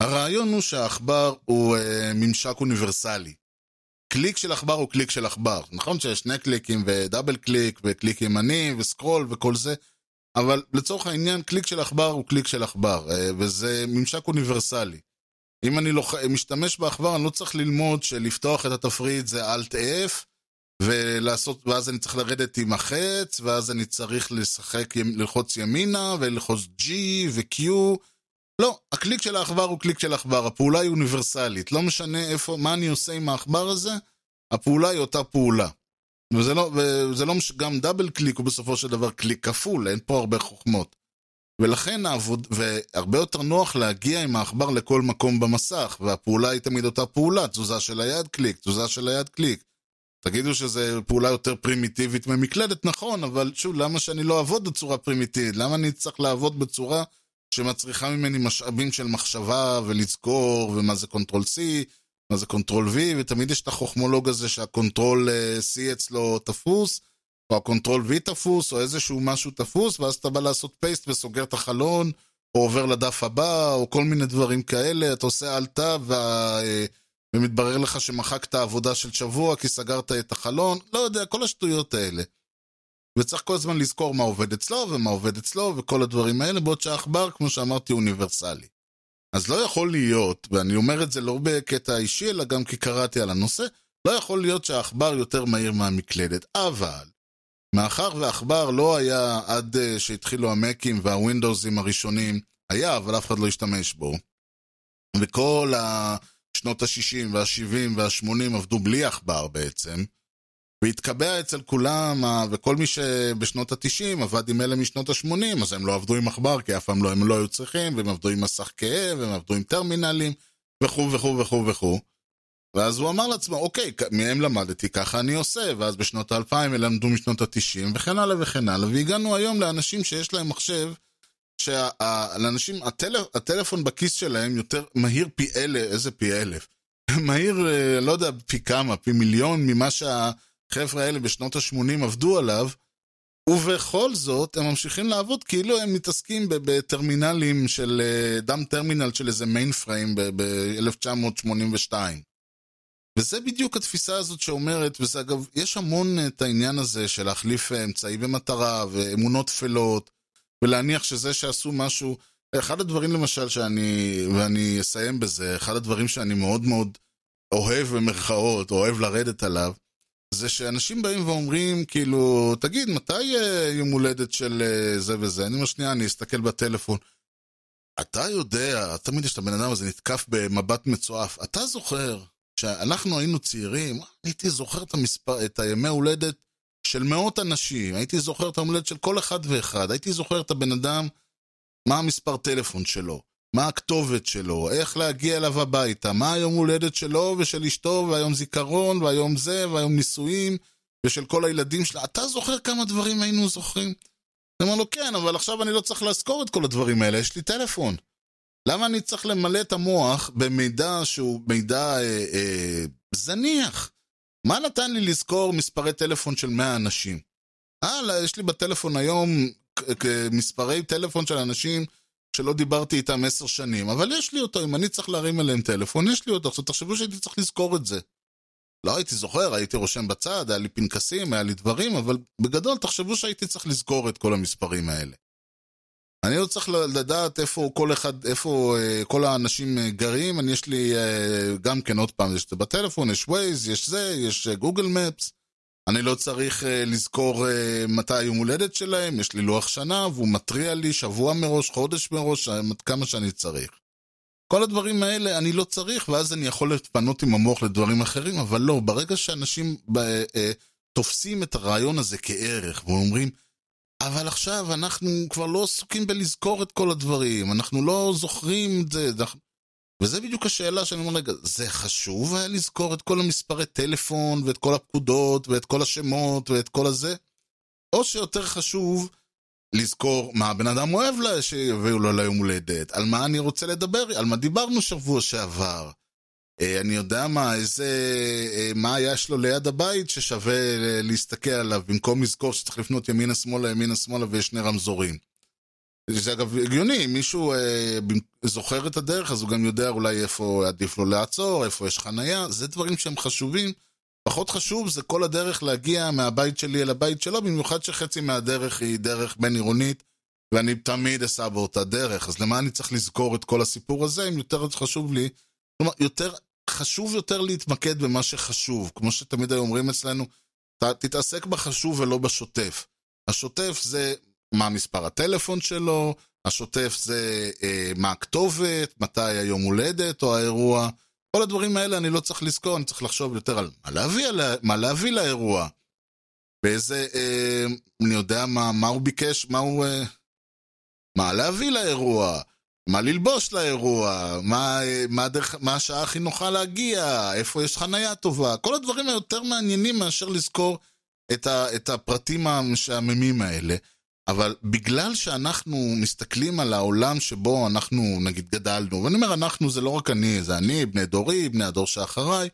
הרעיון הוא שהעכבר הוא ממשק אוניברסלי. קליק של עכבר הוא קליק של עכבר, נכון שיש 2 קליקים ודאבל קליק וקליק ימני וסקרול וכל זה, אבל לצורך העניין קליק של עכבר הוא קליק של עכבר, וזה ממשק אוניברסלי. אם אני משתמש בעכבר, אני לא צריך ללמוד שלפתוח את התפריט זה Alt-F, ואז אני צריך לרדת עם החץ, ואז אני צריך ללחוץ ימינה, וללחוץ G ו-Q, לא, הקליק של העכבר הוא קליק של העכבר, הפעולה היא אוניברסלית, לא משנה מה אני עושה עם העכבר הזה, הפעולה היא אותה פעולה. וזה לא גם דאבל קליק הוא בסופו של דבר קליק כפול, אין פה הרבה חוכמות. ולכן והרבה יותר נוח להגיע עם העכבר לכל מקום במסך, והפעולה היא תמיד אותה פעולה, תזוזה של היד קליק, תזוזה של היד קליק. תגידו שזה פעולה יותר פרימיטיבית ממקלדת, נכון, אבל שוב, למה שאני לא אעבוד בצורה פרימיטיבית? למה אני צריך לעבוד בצורה שמצריכה ממני משאבים של מחשבה ולזכור, ומה זה קונטרול C, מה זה קונטרול V, ותמיד יש את החוכמולוג הזה שהקונטרול C אצלו תפוס, או הקונטרול V תפוס, או איזשהו משהו תפוס, ואז אתה בא לעשות פייסט וסוגר את החלון, או עובר לדף הבא, או כל מיני דברים כאלה, אתה עושה אלטה, ומתברר לך שמחקת העבודה של שבוע, כי סגרת את החלון, לא יודע, כל השטויות האלה. וצריך כל הזמן לזכור מה עובד אצלו, ומה עובד אצלו, וכל הדברים האלה, בעוד שהעכבר, כמו שאמרתי, אוניברסלי. אז לא יכול להיות, ואני אומר את זה לא בקטע אישי, אלא גם כי קראתי על הנושא, לא יכול להיות שהעכבר יותר מהיר מהמקלדת, אבל, מאחר והעכבר לא היה עד שהתחילו המקים והווינדוזים הראשונים, היה, אבל אף אחד לא השתמש בו. וכל שנות ה-60 וה-70 וה-80 עבדו בלי עכבר בעצם, והתקבע אצל כולם, וכל מי שבשנות ה-90 עבד עם אלה משנות ה-80, אז הם לא עבדו עם עכבר, כי אף פעם הם לא היו צריכים, והם עבדו עם מסך כאב, והם עבדו עם טרמינלים, וכו וכו וכו וכו. ואז הוא אמר לעצמו, אוקיי, מהם למדתי, ככה אני עושה, ואז בשנות ה-2000 הם למדו משנות ה-90, וכן הלאה וכן הלאה, והגענו היום לאנשים שיש להם מחשב, שלאנשים, הטלפון בכיס שלהם יותר מהיר פי אלה, איזה פי אלף? מהיר, לא יודע, פי כמה, פי מיליון ממה החבר'ה האלה בשנות ה-80 עבדו עליו, ובכל זאת הם ממשיכים לעבוד כאילו הם מתעסקים בטרמינלים של דם טרמינל של איזה מיין פריים ב-1982. וזה בדיוק התפיסה הזאת שאומרת, וזה אגב, יש המון את העניין הזה של להחליף אמצעי במטרה ואמונות תפלות, ולהניח שזה שעשו משהו, אחד הדברים למשל ואני אסיים בזה, אחד הדברים שאני מאוד מאוד אוהב במרכאות, אוהב לרדת עליו, זה שאנשים באים ואומרים, כאילו, תגיד, מתי יום הולדת של זה וזה? אני משנייה, אני אסתכל בטלפון. אתה יודע, תמיד יש את הבן אדם הזה נתקף במבט מצואף. אתה זוכר שאנחנו היינו צעירים, הייתי זוכר את הימי הולדת של מאות אנשים, הייתי זוכר את המולדת של כל אחד ואחד, הייתי זוכר את הבן אדם מה המספר טלפון שלו, מה הכתובת שלו, איך להגיע אליו הביתה, מה היום הולדת שלו ושל אשתו, והיום זיכרון, והיום זה, והיום נישואים, ושל כל הילדים שלה. אתה זוכר כמה דברים היינו זוכרים? אני אומר לו, כן, אבל עכשיו אני לא צריך להזכור את כל הדברים האלה, יש לי טלפון. למה אני צריך למלא את המוח במידע שהוא מידע זניח? מה נתן לי לזכור מספרי טלפון של 100 אנשים? יש לי בטלפון היום מספרי טלפון של אנשים שלא דיברתי איתם 10 שנים, אבל יש לי אותו, אם אני צריך להרים אליהם טלפון, יש לי אותו. עכשיו תחשבו שהייתי צריך לזכור את זה. לא הייתי זוכר, הייתי רושם בצד, היה לי פנקסים, היה לי דברים, אבל בגדול תחשבו שהייתי צריך לזכור את כל המספרים האלה. אני לא צריך לדעת איפה כל האנשים גרים, אני יש לי גם כן עוד פעם, יש את זה בטלפון, יש ווייז, יש זה, יש גוגל מפס, אני לא צריך לזכור מתי יום הולדת שלהם, יש לי לוח שנה, והוא מטריע לי שבוע מראש, חודש מראש, כמה שאני צריך. כל הדברים האלה אני לא צריך, ואז אני יכול לפנות עם המוח לדברים אחרים, אבל לא, ברגע שאנשים תופסים את הרעיון הזה כערך, ואומרים, אבל עכשיו אנחנו כבר לא עסוקים בלזכור את כל הדברים, אנחנו לא זוכרים את זה, וזה בדיוק השאלה שאני אומר רגע, זה חשוב היה לזכור את כל המספרי טלפון, ואת כל הפקודות, ואת כל השמות, ואת כל הזה, או שיותר חשוב לזכור מה הבן אדם אוהב לה שיביאו לו ליום הולדת, על מה אני רוצה לדבר, על מה דיברנו שבוע שעבר, אני יודע מה יש לו ליד הבית ששווה להסתכל עליו, במקום לזכור שצריך לפנות ימינה שמאלה ויש שני רמזורים. זה אגב הגיוני, אם מישהו זוכר את הדרך אז הוא גם יודע אולי איפה עדיף לו לעצור, איפה יש חנייה, זה דברים שהם חשובים. פחות חשוב זה כל הדרך להגיע מהבית שלי אל הבית שלו, במיוחד שחצי מהדרך היא דרך בין עירונית, ואני תמיד אסע באותה דרך, אז למה אני צריך לזכור את כל הסיפור הזה, אם יותר חשוב לי, כלומר, חשוב יותר להתמקד במה שחשוב, כמו שתמיד אומרים אצלנו, תתעסק בחשוב ולא בשוטף. השוטף זה מה מספר הטלפון שלו, השוטף זה מה הכתובת, מתי היום הולדת או האירוע, כל הדברים האלה אני לא צריך לזכור, אני צריך לחשוב יותר על מה להביא לאירוע, באיזה, אני יודע מה הוא ביקש, מה להביא לאירוע, מה ללבוש לאירוע, מה השעה הכי נוחה להגיע, איפה יש חנייה טובה, כל הדברים היותר מעניינים מאשר לזכור את הפרטים המשעממים האלה, אבל בגלל שאנחנו מסתכלים על העולם שבו אנחנו נגיד גדלנו, ואני אומר אנחנו זה לא רק אני, זה אני, בני דורי, בני הדור שאחריי,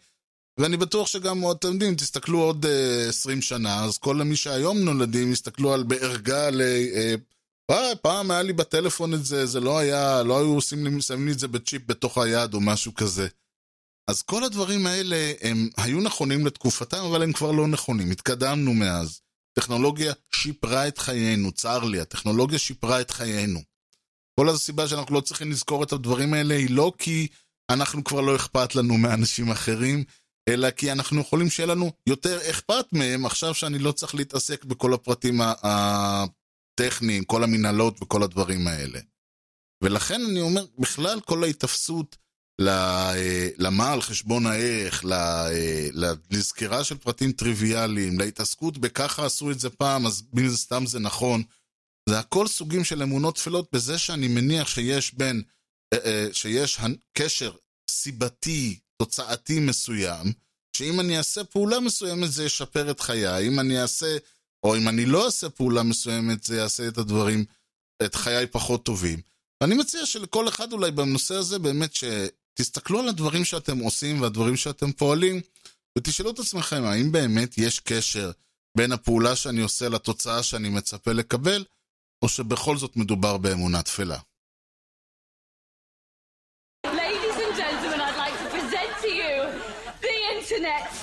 ואני בטוח שגם עוד תלמידים, תסתכלו עוד 20 שנה, אז כל מי שהיום נולדים יסתכלו על בערגה, פעם היה לי בטלפון את זה, זה לא היה, לא היו שמים לי את זה בצ'יפ בתוך היד או משהו כזה. אז כל הדברים האלה הם היו נכונים לתקופתם, אבל הם כבר לא נכונים, התקדמנו מאז. טכנולוגיה שיפרה את חיינו, צער לי, הטכנולוגיה שיפרה את חיינו. כל הסיבה שאנחנו לא צריכים לזכור את הדברים האלה היא לא כי אנחנו כבר לא אכפת לנו מאנשים אחרים, אלא כי אנחנו יכולים שיהיה לנו יותר אכפת מהם, עכשיו שאני לא צריך להתעסק בכל הפרטים הטכניים, כל המנהלות וכל הדברים האלה. ולכן אני אומר, בכלל כל ההתאפסות למה על חשבון האיך, לזכירה של פרטים טריוויאליים, להתעסקות בככה עשו את זה פעם, אז בין זה סתם זה נכון, זה הכל סוגים של אמונות תפלות, בזה שאני מניח שיש קשר סיבתי, תוצאתי מסוים, שאם אני אעשה פעולה מסוימת זה ישפר את חיי, אם אני אעשה, או אם אני לא אעשה פעולה מסוימת זה יעשה את הדברים, את חיי פחות טובים. ואני מציע שלכל אחד אולי בנושא הזה באמת ש... תסתכלו על הדברים שאתם עושים והדברים שאתם פועלים, ותשאלו את עצמכם, האם באמת יש קשר בין הפעולה שאני עושה לתוצאה שאני מצפה לקבל, או שבכל זאת מדובר באמונה תפלה. Ladies and gentlemen, I'd like to present to you the internet.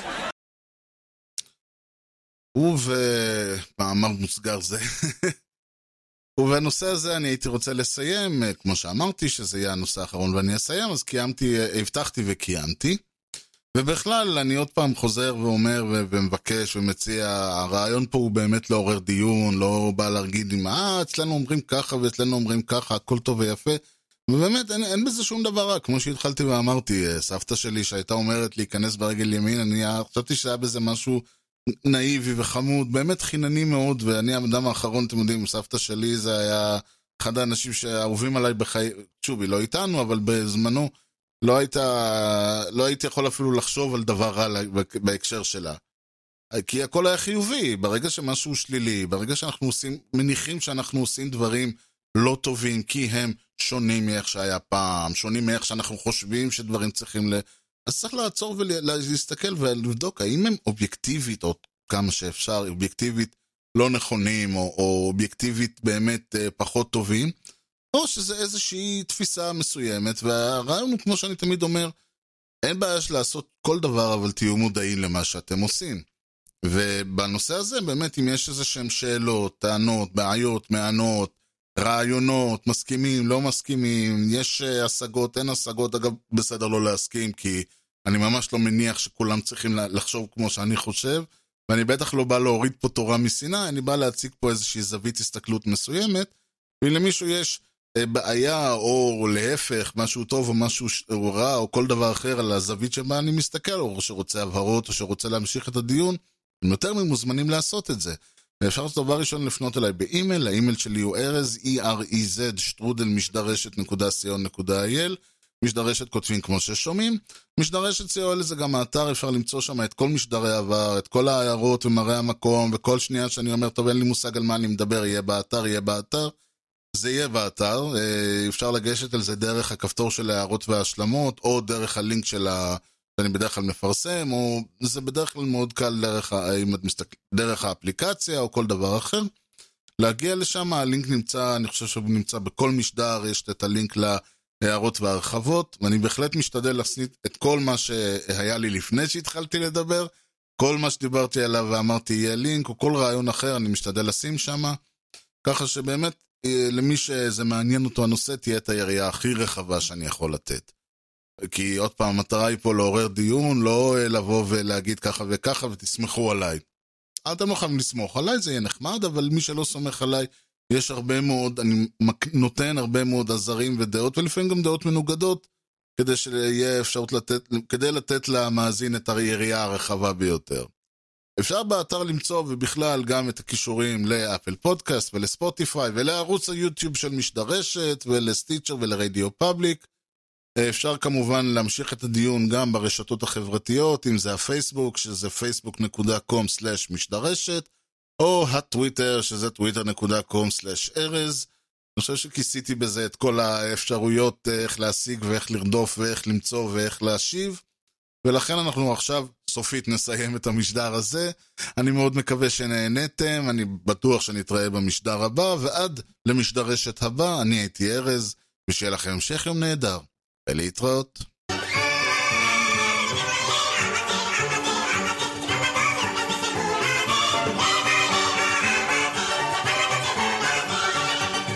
ובמאמר מוסגר זה... ובנושא הזה אני הייתי רוצה לסיים, כמו שאמרתי שזה יהיה הנושא האחרון ואני אסיים, אז הבטחתי וקיימתי, ובכלל אני עוד פעם חוזר ואומר ומבקש ומציע, הרעיון פה הוא באמת לעורר דיון, לא בא להרגיד עם, אצלנו אומרים ככה ואצלנו אומרים ככה, הכל טוב ויפה, ובאמת אין בזה שום דבר רע, כמו שהתחלתי ואמרתי, סבתא שלי שהייתה אומרת להיכנס ברגל ימין, אני חשבתי שהיה בזה משהו... נאיבי וחמוד, באמת חינני מאוד, ואני האדם האחרון, אתם יודעים, סבתא שלי זה היה אחד האנשים שאהובים עליי בחיי, שוב, היא לא איתנו, אבל בזמנו לא הייתי יכול אפילו לחשוב על דבר רע בהקשר שלה. כי הכל היה חיובי, ברגע שמשהו שלילי, ברגע שאנחנו עושים, מניחים שאנחנו עושים דברים לא טובים, כי הם שונים מאיך שהיה פעם, שונים מאיך שאנחנו חושבים שדברים צריכים אז צריך לעצור ולהסתכל ולבדוק, האם הם אובייקטיבית, או כמה שאפשר, אובייקטיבית לא נכונים, או אובייקטיבית באמת פחות טובים, או שזה איזושהי תפיסה מסוימת, והרעיון הוא כמו שאני תמיד אומר, אין בעיה לעשות כל דבר, אבל תהיו מודעים למה שאתם עושים. ובנושא הזה באמת אם יש איזה שהם שאלות, טענות, בעיות, מענות, רעיונות, מסכימים, לא מסכימים, יש השגות, אין השגות, אגב בסדר לא להסכים, כי אני ממש לא מניח שכולם צריכים לחשוב כמו שאני חושב, ואני בטח לא בא להוריד פה תורה מסיני, אני בא להציג פה איזושהי זווית הסתכלות מסוימת, ולמישהו יש בעיה או להפך, משהו טוב או משהו רע או כל דבר אחר על הזווית שבה אני מסתכל, או שרוצה הבהרות או שרוצה להמשיך את הדיון, הם יותר ממוזמנים לעשות את זה. ואפשר דבר ראשון לפנות אליי באימייל, האימייל שלי הוא erez@misdarreshet.co.il, משדרשת כותבים כמו ששומעים, משדרשת co.il זה גם האתר, אפשר למצוא שם את כל משדרי העבר, את כל ההערות ומראה המקום, וכל שנייה שאני אומר, טוב אין לי מושג על מה אני מדבר, יהיה באתר, זה יהיה באתר, אפשר לגשת על זה דרך הכפתור של ההערות וההשלמות, או דרך הלינק של שאני בדרך כלל מפרסם, או זה בדרך כלל מאוד קל דרך האפליקציה או כל דבר אחר, להגיע לשם, הלינק נמצא, אני חושב שהוא נמצא בכל משדר, יש את הלינק להערות והרחבות, ואני בהחלט משתדל להסנית את כל מה שהיה לי לפני שהתחלתי לדבר, כל מה שדיברתי עליו ואמרתי יהיה לינק, או כל רעיון אחר אני משתדל לשים שם, ככה שבאמת, למי שזה מעניין אותו הנושא, תהיה את היריעה הכי רחבה שאני יכול לתת. כי עוד פעם, המטרה היא פה לעורר דיון, לא לבוא ולהגיד ככה וככה, ותסמכו עליי. אתם לא חייבים לסמוך עליי, זה יהיה נחמד, אבל מי שלא סומך עליי, יש הרבה מאוד, אני נותן הרבה מאוד עזרים ודעות, ולפעמים גם דעות מנוגדות, כדי שיהיה אפשרות לתת, כדי לתת למאזין את היריעה הרחבה ביותר. אפשר באתר למצוא ובכלל גם את הקישורים לאפל פודקאסט ולספוטיפיי ולערוץ היוטיוב של משדרשת ולסטיצ'ר ולרדיו פאבליק. אפשר כמובן להמשיך את הדיון גם ברשתות החברתיות, אם זה הפייסבוק שזה facebook.com/משדרשת או הטוויטר שזה twitter.com/erez. אני חושב שכיסיתי בזה את כל האפשרויות איך להשיג ואיך לרדוף ואיך למצוא ואיך להשיב. ולכן אנחנו עכשיו סופית נסיים את המשדר הזה, אני מאוד מקווה שנהנתם, אני בטוח שנתראה במשדר הבא, ועד למשדרשת הבא, אני הייתי ארז, ושיהיה לכם המשך יום נהדר, ולהתראות.